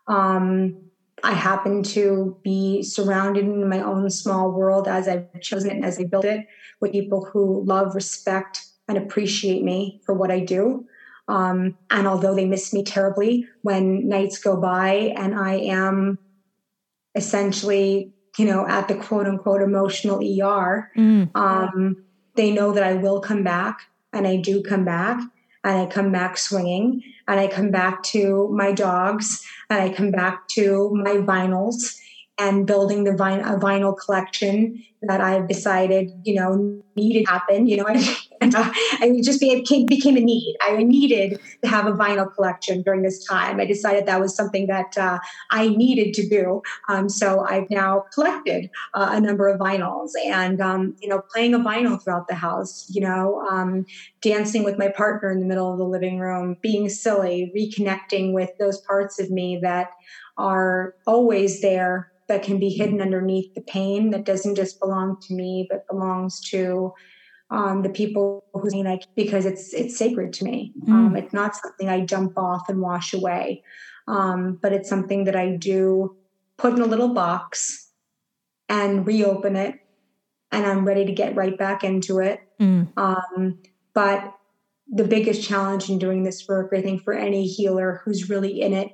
Um, I happen to be surrounded in my own small world as I've chosen it and as I built it with people who love, respect, and appreciate me for what I do. Um, and although they miss me terribly when nights go by and I am essentially, you know, at the quote unquote emotional E R, mm. um, they know that I will come back, and I do come back, and I come back swinging, and I come back to my dogs, and I come back to my vinyls and building the vin- a vinyl collection that I've decided, you know, needed to happen. You know, I, and, uh, I just became, became a need. I needed to have a vinyl collection during this time. I decided that was something that uh, I needed to do. Um, so I've now collected uh, a number of vinyls and, um, you know, playing a vinyl throughout the house, you know, um, dancing with my partner in the middle of the living room, being silly, reconnecting with those parts of me that are always there, that can be hidden underneath the pain that doesn't just belong to me, but belongs to um, the people who say, like, because it's, it's sacred to me. Mm. Um, it's not something I dump off and wash away. Um, but it's something that I do put in a little box and reopen it. And I'm ready to get right back into it. Mm. Um, but the biggest challenge in doing this work, I think for any healer who's really in it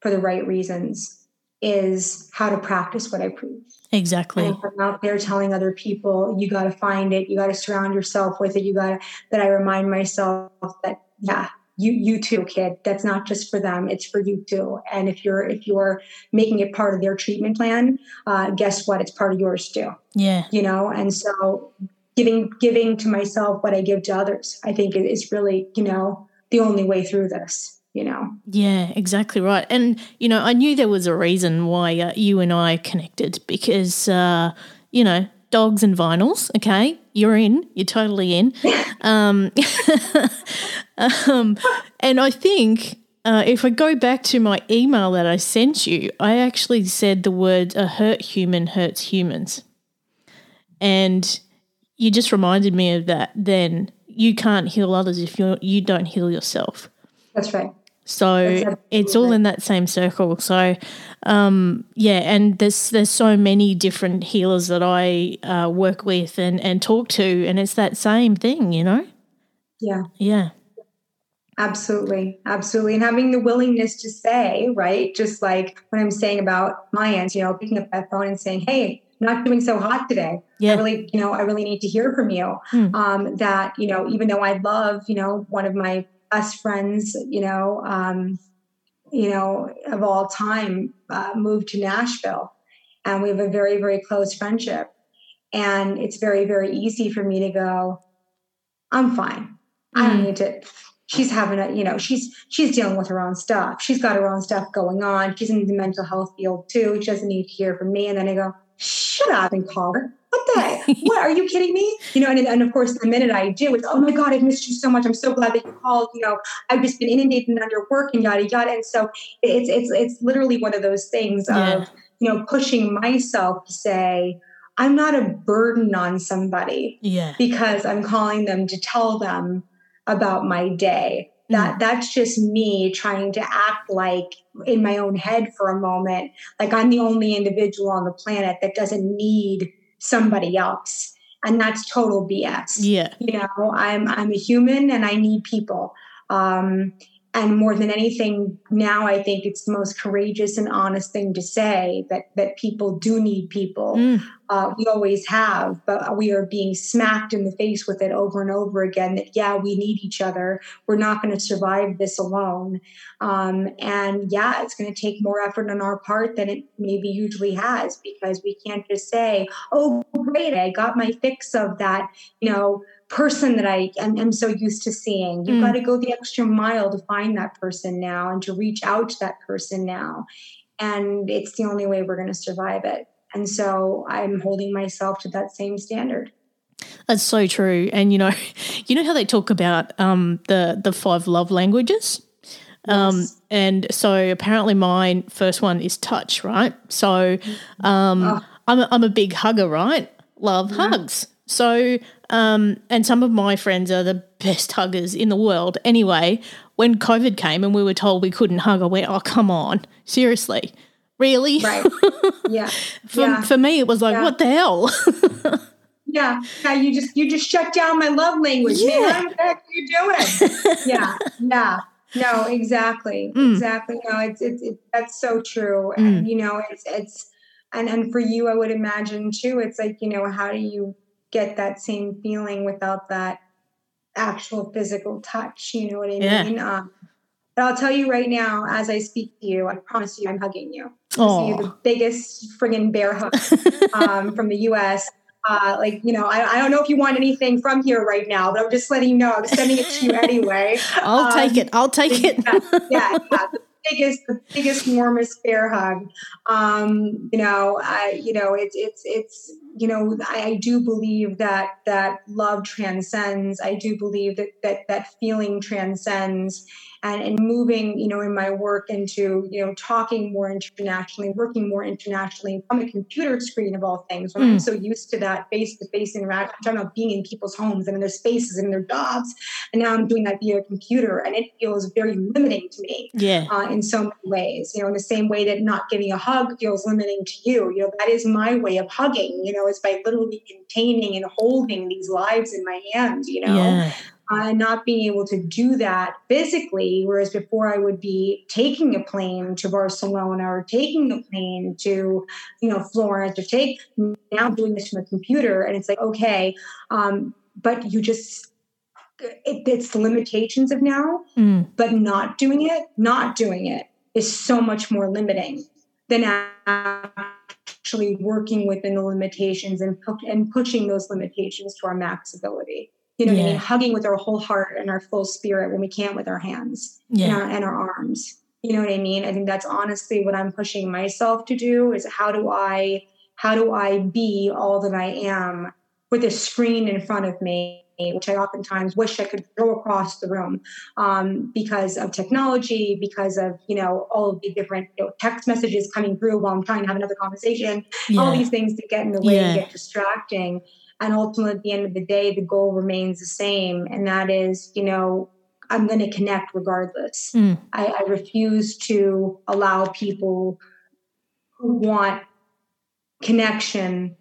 for the right reasons, is how to practice what I preach. Exactly. And if I'm out there telling other people, you got to find it, you got to surround yourself with it. You got to, that I remind myself that, yeah, you, you too, kid, that's not just for them. It's for you too. And if you're, if you're making it part of their treatment plan, uh, guess what? It's part of yours too. Yeah. You know? And so giving, giving to myself what I give to others, I think is really, you know, the only way through this. You know? Yeah, exactly right. And, you know, I knew there was a reason why uh, you and I connected because, uh, you know, dogs and vinyls, okay, you're in, you're totally in. um, um, and I think Uh, if I go back to my email that I sent you, I actually said the word a hurt human hurts humans. And you just reminded me of that then. You can't heal others if you you don't heal yourself. That's right. So it's all in that same circle. So, um, yeah, and there's there's so many different healers that I uh, work with and, and talk to, and it's that same thing, you know? Yeah. Yeah. Absolutely. Absolutely. And having the willingness to say, right, just like what I'm saying about my aunt, you know, picking up that phone and saying, hey, I'm not doing so hot today. Yeah. I really, you know, I really need to hear from you. Hmm. Um, that, you know, even though I love, you know, one of my best friends, you know, um, you know, of all time, uh, moved to Nashville, and we have a very, very close friendship. And it's very, very easy for me to go, I'm fine. I don't need to, she's having a, you know, she's, she's dealing with her own stuff. She's got her own stuff going on. She's in the mental health field too. She doesn't need to hear from me. And then I go, shut up and call her. What the? What? Are you kidding me? You know, and, and of course, the minute I do, it's, oh my God, I've missed you so much. I'm so glad that you called. You know, I've just been inundated and under work and yada, yada. And so it's, it's, it's literally one of those things yeah. of, you know, pushing myself to say, I'm not a burden on somebody yeah. because I'm calling them to tell them about my day. That that's just me trying to act like in my own head for a moment, like I'm the only individual on the planet that doesn't need somebody else. And that's total B S. Yeah. You know, I'm, I'm a human and I need people. Um, and more than anything now, I think it's the most courageous and honest thing to say that, that people do need people. Mm. Uh, we always have, but we are being smacked in the face with it over and over again that, yeah, we need each other. We're not going to survive this alone. Um, and yeah, it's going to take more effort on our part than it maybe usually has, because we can't just say, oh, great, I got my fix of that, you know, person that I am, am so used to seeing. You've mm. got to go the extra mile to find that person now and to reach out to that person now. And it's the only way we're going to survive it. And so I'm holding myself to that same standard. That's so true. And, you know, you know how they talk about um, the, the five love languages? Yes. Um, and so apparently my first one is touch, right? So um, oh. I'm, a, I'm a big hugger, right? Love mm-hmm. hugs. So um, and some of my friends are the best huggers in the world. Anyway, when COVID came and we were told we couldn't hug, I went, oh, come on, seriously. Really? Right. Yeah. for, yeah. For me, it was like, yeah. what the hell? yeah. Yeah. You just you just shut down my love language. Yeah. Man, what the heck are you doing? yeah. Yeah. No. Exactly. Mm. Exactly. No. It's it's it, that's so true. Mm. And you know, it's it's and and for you, I would imagine too. It's like, you know, how do you get that same feeling without that actual physical touch? You know what I yeah. mean? Um, But I'll tell you right now, as I speak to you, I promise you I'm hugging you. I see the biggest friggin' bear hug um, from the U S Uh, like, you know, I, I don't know if you want anything from here right now, but I'm just letting you know. I'm sending it to you anyway. I'll um, take it. I'll take it. yeah, yeah, yeah. The biggest, the biggest, warmest bear hug. Um, you know, I, you know, it's, it's, it's, you know, I, I do believe that, that love transcends. I do believe that, that, that feeling transcends. And, and moving, you know, in my work into, you know, talking more internationally, working more internationally from a computer screen of all things. When mm. I'm so used to that face-to-face interaction, I'm talking about being in people's homes and in their spaces and in their jobs. And now I'm doing that via a computer, and it feels very limiting to me yeah. uh, in so many ways, you know, in the same way that not giving a hug feels limiting to you. You know, that is my way of hugging, you know, it's by literally containing and holding these lives in my hand, you know. Yeah. Uh, not being able to do that physically, whereas before I would be taking a plane to Barcelona or taking a plane to, you know, Florence or take, now I'm doing this from a computer, and it's like, okay, um, but you just, it, it's the limitations of now, mm. but not doing it, not doing it is so much more limiting than actually working within the limitations and, and pushing those limitations to our max ability. You know yeah. what I mean? Hugging with our whole heart and our full spirit when we can't with our hands yeah. and, our, and our arms. You know what I mean? I think that's honestly what I'm pushing myself to do is how do I, how do I be all that I am with a screen in front of me which I oftentimes wish I could throw across the room, um, because of technology, because of, you know, all of the different, you know, text messages coming through while I'm trying to have another conversation, yeah. all these things that get in the way yeah. and get distracting. And ultimately, at the end of the day, the goal remains the same. And that is, you know, I'm going to connect regardless. Mm. I, I refuse to allow people who want connection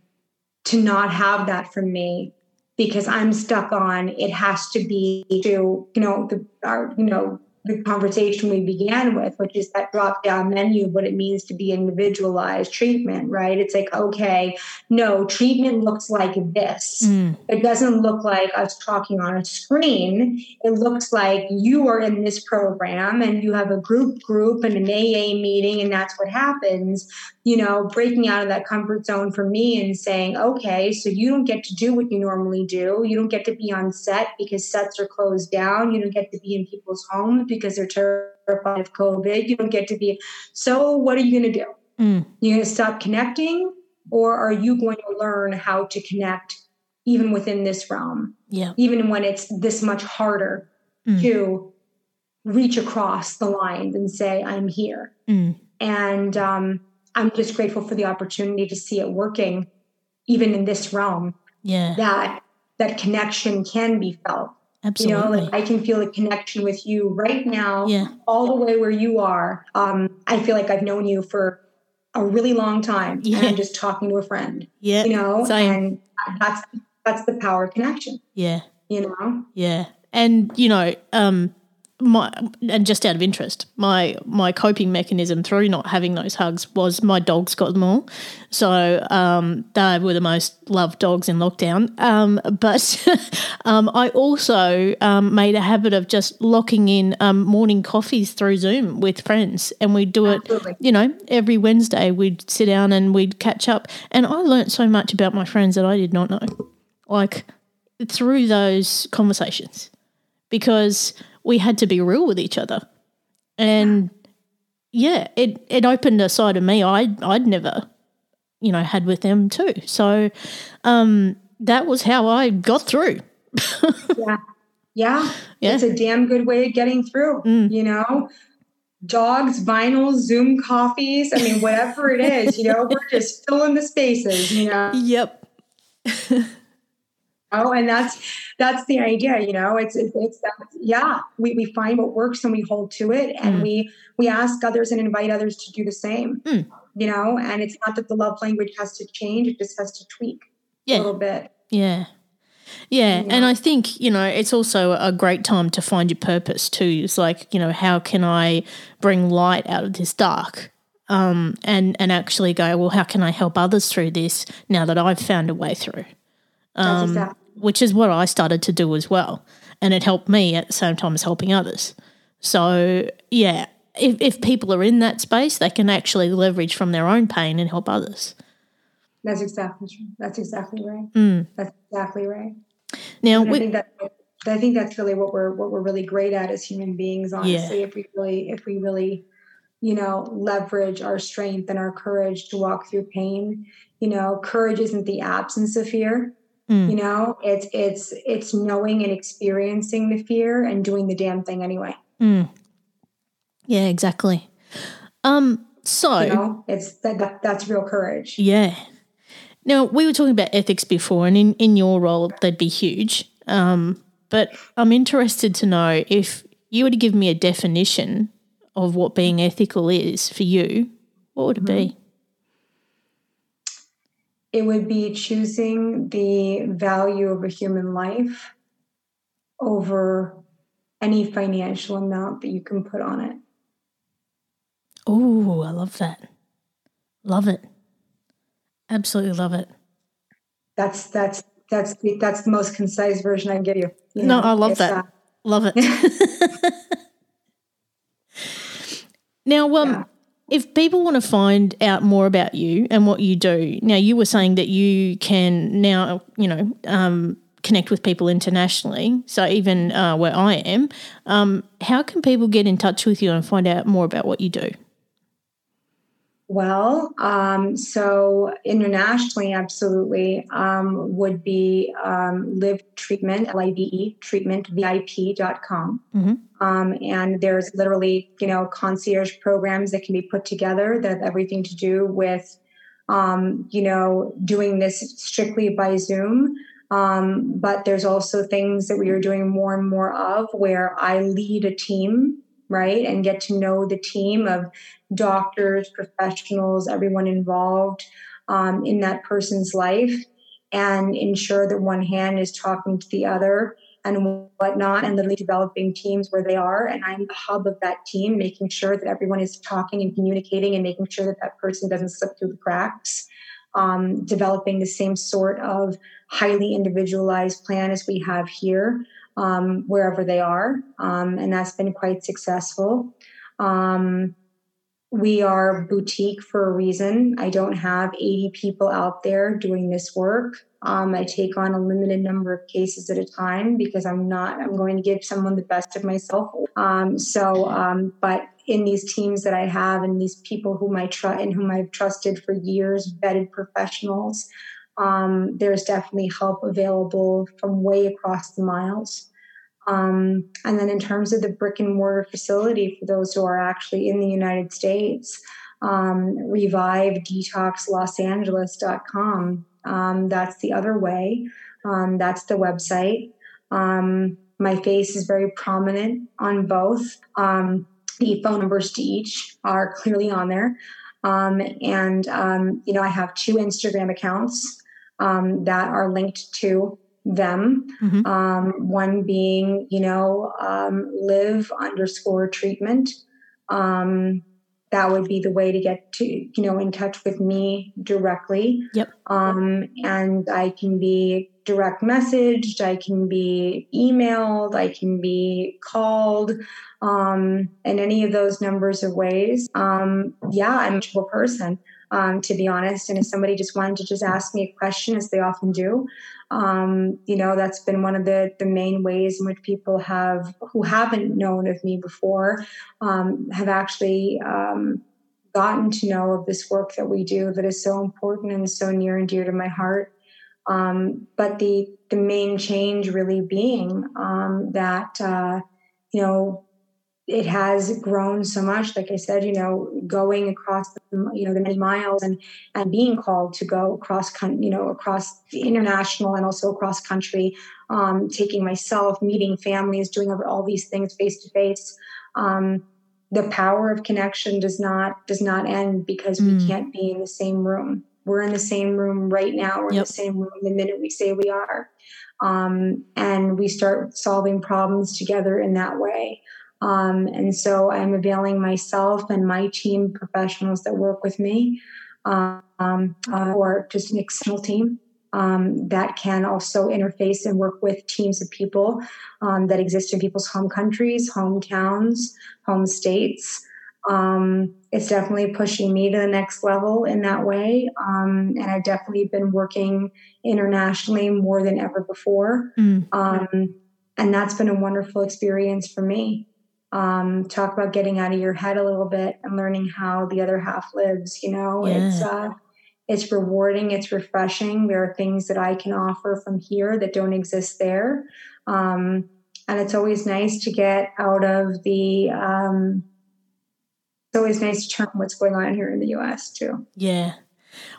to not have that from me, because I'm stuck on, it has to be to, you know, the, our, you know, the conversation we began with, which is that drop down menu of what it means to be individualized treatment, right? It's like, okay, no, treatment looks like this. Mm. It doesn't look like us talking on a screen. It looks like you are in this program and you have a group group and an A A meeting, and that's what happens. You know, breaking out of that comfort zone for me and saying, okay, so you don't get to do what you normally do. You don't get to be on set because sets are closed down. You don't get to be in people's homes because they're terrified of COVID. You don't get to be. So what are you going to do? Mm. You're going to stop connecting, or are you going to learn how to connect even within this realm? Yeah. Even when it's this much harder mm. to reach across the lines and say, I'm here. Mm. And, um, I'm just grateful for the opportunity to see it working, even in this realm. Yeah, that that connection can be felt. Absolutely, you know, like I can feel a connection with you right now, yeah. all the way where you are. Um, I feel like I've known you for a really long time, yeah. and I'm just talking to a friend. Yeah, you know, Same. And that's that's the power of connection. Yeah, you know. Yeah, and you know. Um, My, and just out of interest, my my coping mechanism through not having those hugs was my dogs got them all. So um, they were the most loved dogs in lockdown. Um, but um, I also um, made a habit of just locking in um, morning coffees through Zoom with friends, and we'd do it, Absolutely. you know, every Wednesday we'd sit down and we'd catch up. And I learnt so much about my friends that I did not know, like through those conversations, because – we had to be real with each other. And, yeah, it, it opened a side of me I, I'd never, you know, had with them too. So um, that was how I got through. yeah. yeah. Yeah. It's a damn good way of getting through, mm. you know. Dogs, vinyls, Zoom coffees, I mean, whatever it is, you know, we're just filling the spaces, you know. Yep. Oh, and that's that's the idea, you know. It's it's, it's that's, yeah. We we find what works and we hold to it, and mm. we we ask others and invite others to do the same, mm. you know. And it's not that the love language has to change; it just has to tweak yeah. a little bit. Yeah, yeah. You know? And I think, you know, it's also a great time to find your purpose too. It's like, you know, how can I bring light out of this dark, um, and and actually go, well, how can I help others through this now that I've found a way through? Um, that's exactly. Which is what I started to do as well, and it helped me at the same time as helping others. So, yeah, if, if people are in that space, they can actually leverage from their own pain and help others. That's exactly true. That's exactly right. Mm. That's exactly right. Now, we, I think that I think that's really what we're what we're really great at as human beings. Honestly, yeah. if we really if we really, you know, leverage our strength and our courage to walk through pain. You know, courage isn't the absence of fear. You know, it's it's it's knowing and experiencing the fear and doing the damn thing anyway. Mm. Yeah, exactly. Um, so you know, it's that, that that's real courage. Yeah. Now, we were talking about ethics before, and in, in your role, they'd be huge. Um, but I'm interested to know if you were to give me a definition of what being ethical is for you, what would it mm-hmm. be? It would be choosing the value of a human life over any financial amount that you can put on it. Oh, I love that. Love it. Absolutely love it. That's that's that's the, that's the most concise version I can give you. you no, know, I love that. Uh, love it. Now, um. Yeah. If people want to find out more about you and what you do, now you were saying that you can now, you know, um, connect with people internationally, so even uh, where I am, um, how can people get in touch with you and find out more about what you do? Well, um, so internationally, absolutely, um, would be um, Live Treatment, L I V E, treatment v i p dot com. Mm-hmm. Um, and there's literally, you know, concierge programs that can be put together that have everything to do with, um, you know, doing this strictly by Zoom. Um, but there's also things that we are doing more and more of where I lead a team, right, and get to know the team of doctors, professionals, everyone involved um, in that person's life, and ensure that one hand is talking to the other and whatnot, and literally developing teams where they are. And I'm the hub of that team, making sure that everyone is talking and communicating and making sure that that person doesn't slip through the cracks, um, developing the same sort of highly individualized plan as we have here, um, wherever they are. Um, and that's been quite successful. Um, we are boutique for a reason. I don't have eighty people out there doing this work. Um, I take on a limited number of cases at a time because I'm not, I'm going to give someone the best of myself. Um, so, um, but in these teams that I have and these people whom I trust and whom I've trusted for years, vetted professionals, Um, there's definitely help available from way across the miles. Um, and then in terms of the brick and mortar facility, for those who are actually in the United States, um, revive detox los angeles dot com. Um, that's the other way. Um, that's the website. Um, my face is very prominent on both. Um, the phone numbers to each are clearly on there. Um, and, um, you know, I have two Instagram accounts, um, that are linked to them. Mm-hmm. Um, one being, you know, um, live underscore treatment. Um, that would be the way to get to, you know, in touch with me directly. Yep. Um, and I can be direct messaged. I can be emailed. I can be called, um, in any of those numbers of ways. Um, yeah, I'm a mutual person, um, to be honest. And if somebody just wanted to just ask me a question, as they often do, um, you know, that's been one of the, the main ways in which people have, who haven't known of me before, um, have actually, um, gotten to know of this work that we do that is so important and so near and dear to my heart. Um, but the, the main change really being, um, that, uh, you know, it has grown so much, like I said, you know, going across, the, you know, the many miles and, and being called to go across, you know, across the international and also across country, um, taking myself, meeting families, doing all these things face to face. Um, the power of connection does not, does not end because mm. we can't be in the same room. We're in the same room right now. We're yep. in the same room the minute we say we are. Um, and we start solving problems together in that way. Um, and so I'm availing myself and my team, professionals that work with me, um, uh, or just an external team, um, that can also interface and work with teams of people, um, that exist in people's home countries, hometowns, home states. Um, it's definitely pushing me to the next level in that way. Um, and I've definitely been working internationally more than ever before. Mm. Um, and that's been a wonderful experience for me. Um, talk about getting out of your head a little bit and learning how the other half lives, you know, yeah. it's, uh, it's rewarding. It's refreshing. There are things that I can offer from here that don't exist there. Um, and it's always nice to get out of the, um, it's always nice to turn what's going on here in the U S too. Yeah.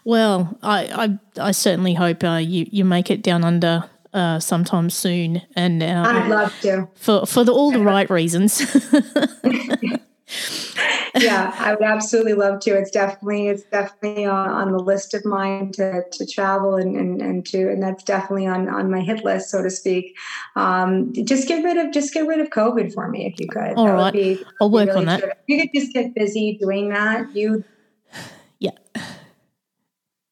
Well, I I, I certainly hope uh, you, you make it down under uh, sometime soon. And uh, I'd love to. For, for the, all the right reasons. Yeah, I would absolutely love to. It's definitely it's definitely on, on the list of mine to, to travel and, and, and to and that's definitely on, on my hit list, so to speak. Um, just get rid of just get rid of COVID for me if you could. All that right, would be, I'll work really on that. If you could just get busy doing that. You, yeah,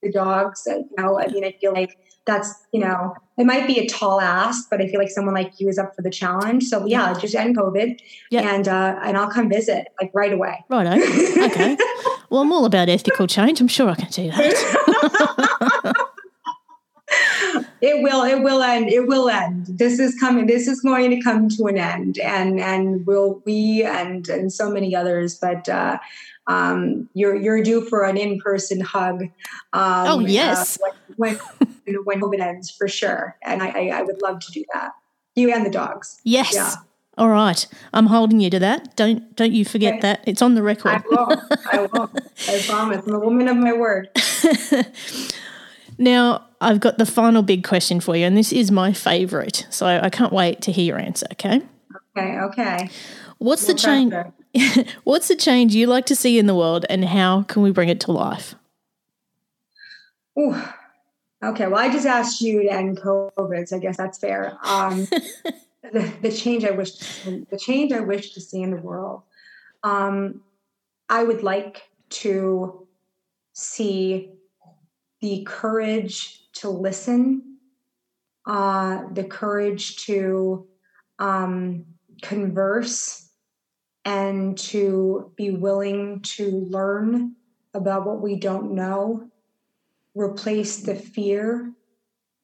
the dogs. You know, I mean, I feel like that's you know. It might be a tall ask, but I feel like someone like you is up for the challenge. So yeah, just end COVID yep. and uh, and I'll come visit like right away. Righto. Okay. Well, I'm all about ethical change. I'm sure I can do that. It will, it will end. It will end. This is coming. This is going to come to an end, and and will we and and so many others. But uh, um, you're you're due for an in-person hug. Um, oh yes, uh, when when, when COVID ends, for sure. And I, I I would love to do that. You and the dogs. Yes. Yeah. All right, I'm holding you to that. Don't don't you forget okay. that. It's on the record. I will. I will. I promise. I'm a woman of my word. Now, I've got the final big question for you, and this is my favourite, so I can't wait to hear your answer, okay? Okay, okay. What's More the change What's the change you like to see in the world, and how can we bring it to life? Ooh. Okay, well, I just asked you to end COVID, so I guess that's fair. Um The, the change I wish to see, the change I wish to see in the world. Um, I would like to see the courage to listen, uh, the courage to um, converse, and to be willing to learn about what we don't know, replace the fear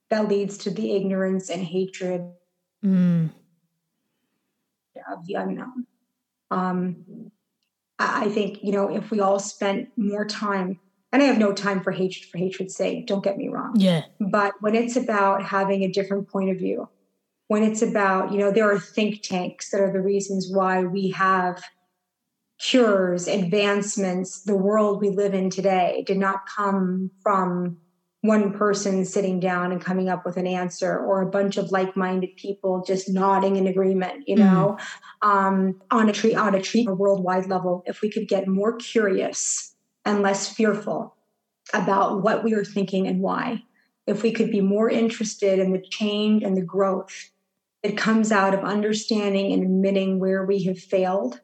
that leads to the ignorance and hatred Mm. of the unknown. Um, I think, you know, if we all spent more time, and I have no time for hatred for hatred's sake, don't get me wrong. Yeah. But when it's about having a different point of view, when it's about, you know, there are think tanks that are the reasons why we have cures, advancements. The world we live in today did not come from one person sitting down and coming up with an answer, or a bunch of like-minded people just nodding in agreement, you know, mm. um, on a tree, on a tree, a worldwide level. If we could get more curious and less fearful about what we are thinking and why, if we could be more interested in the change and the growth that comes out of understanding and admitting where we have failed,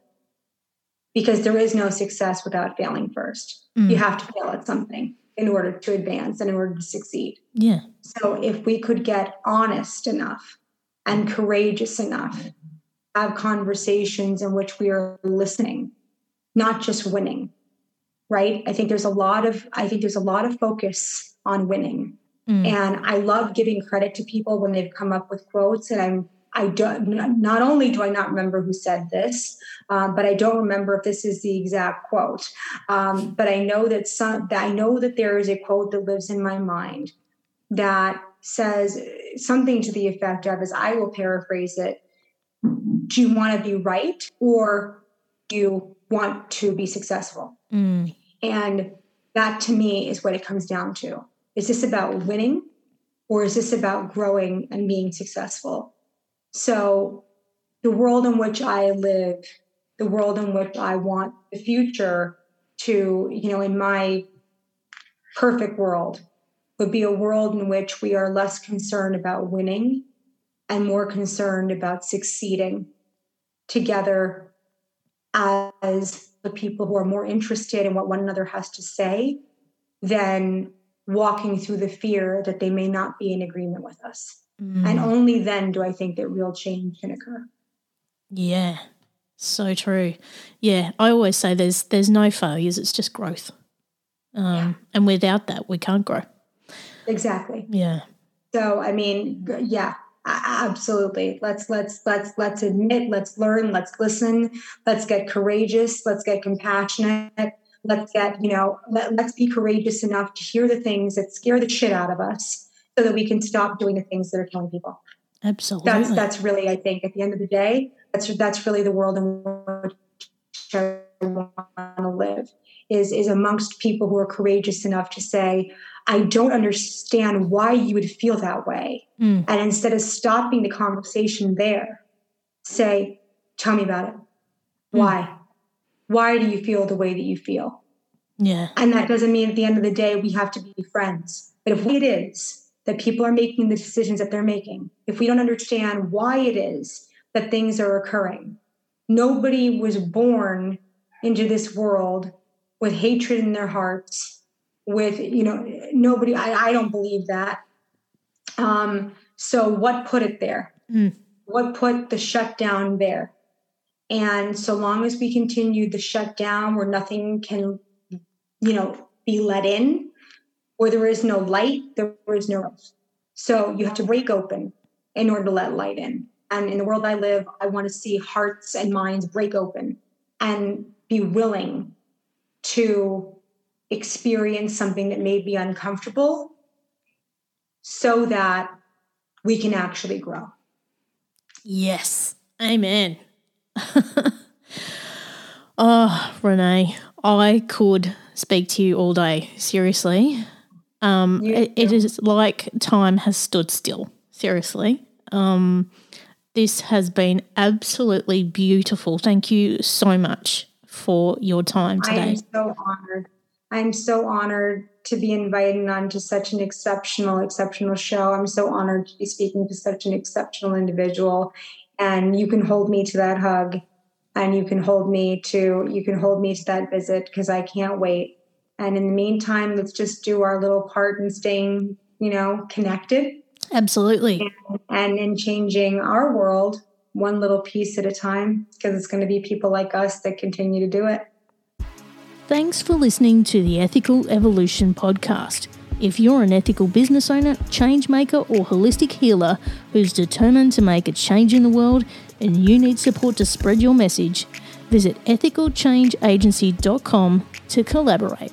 because there is no success without failing first. Mm. You have to fail at something in order to advance and in order to succeed. Yeah. So if we could get honest enough and courageous enough, have conversations in which we are listening, not just winning, right? I think there's a lot of, I think there's a lot of focus on winning. Mm. And I love giving credit to people when they've come up with quotes, and I'm, I don't, not only do I not remember who said this, uh, but I don't remember if this is the exact quote. Um, but I know that some, that I know that there is a quote that lives in my mind that says something to the effect of, as I will paraphrase it, do you want to be right, or do you want to be successful? Mm. And that to me is what it comes down to. Is this about winning, or is this about growing and being successful? So the world in which I live, the world in which I want the future to, you know, in my perfect world, would be a world in which we are less concerned about winning and more concerned about succeeding together as the people who are more interested in what one another has to say than walking through the fear that they may not be in agreement with us. And only then do I think that real change can occur. Yeah, so true. Yeah, I always say there's there's no failures, it's just growth. Um, yeah. And without that, we can't grow. Exactly. Yeah. So, I mean, yeah, absolutely. Let's let's let's let's admit, let's learn, let's listen, let's get courageous, let's get compassionate, let's get, you know, let, let's be courageous enough to hear the things that scare the shit out of us, so that we can stop doing the things that are killing people. Absolutely. That's that's really, I think, at the end of the day, that's that's really the world in which I want to live, is, is amongst people who are courageous enough to say, I don't understand why you would feel that way. Mm. And instead of stopping the conversation there, say, tell me about it. Mm. Why? Why do you feel the way that you feel? Yeah. And that doesn't mean at the end of the day we have to be friends. But if it is that people are making the decisions that they're making, if we don't understand why it is that things are occurring. Nobody was born into this world with hatred in their hearts, with, you know, nobody, I, I don't believe that. Um, so what put it there? Mm. What put the shutdown there? And so long as we continue the shutdown where nothing can, you know, be let in, where there is no light, there is no So you have to break open in order to let light in. And in the world I live, I want to see hearts and minds break open and be willing to experience something that may be uncomfortable so that we can actually grow. Yes. Amen. Oh, Ronaye, I could speak to you all day. Seriously. Um, it, it is like time has stood still. Seriously. Um, this has been absolutely beautiful. Thank you so much for your time today. I am so honored. I'm so honored to be invited on to such an exceptional, exceptional show. I'm so honored to be speaking to such an exceptional individual. And you can hold me to that hug, and you can hold me to, you can hold me to that visit, because I can't wait. And in the meantime, let's just do our little part in staying, you know, connected. Absolutely. And, and in changing our world one little piece at a time, because it's going to be people like us that continue to do it. Thanks for listening to the Ethical Evolution podcast. If you're an ethical business owner, change maker, or holistic healer who's determined to make a change in the world and you need support to spread your message, visit ethical change agency dot com to collaborate.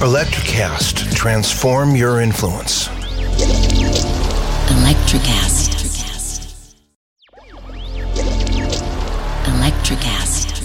Electricast. Transform your influence. Electricast. Electricast.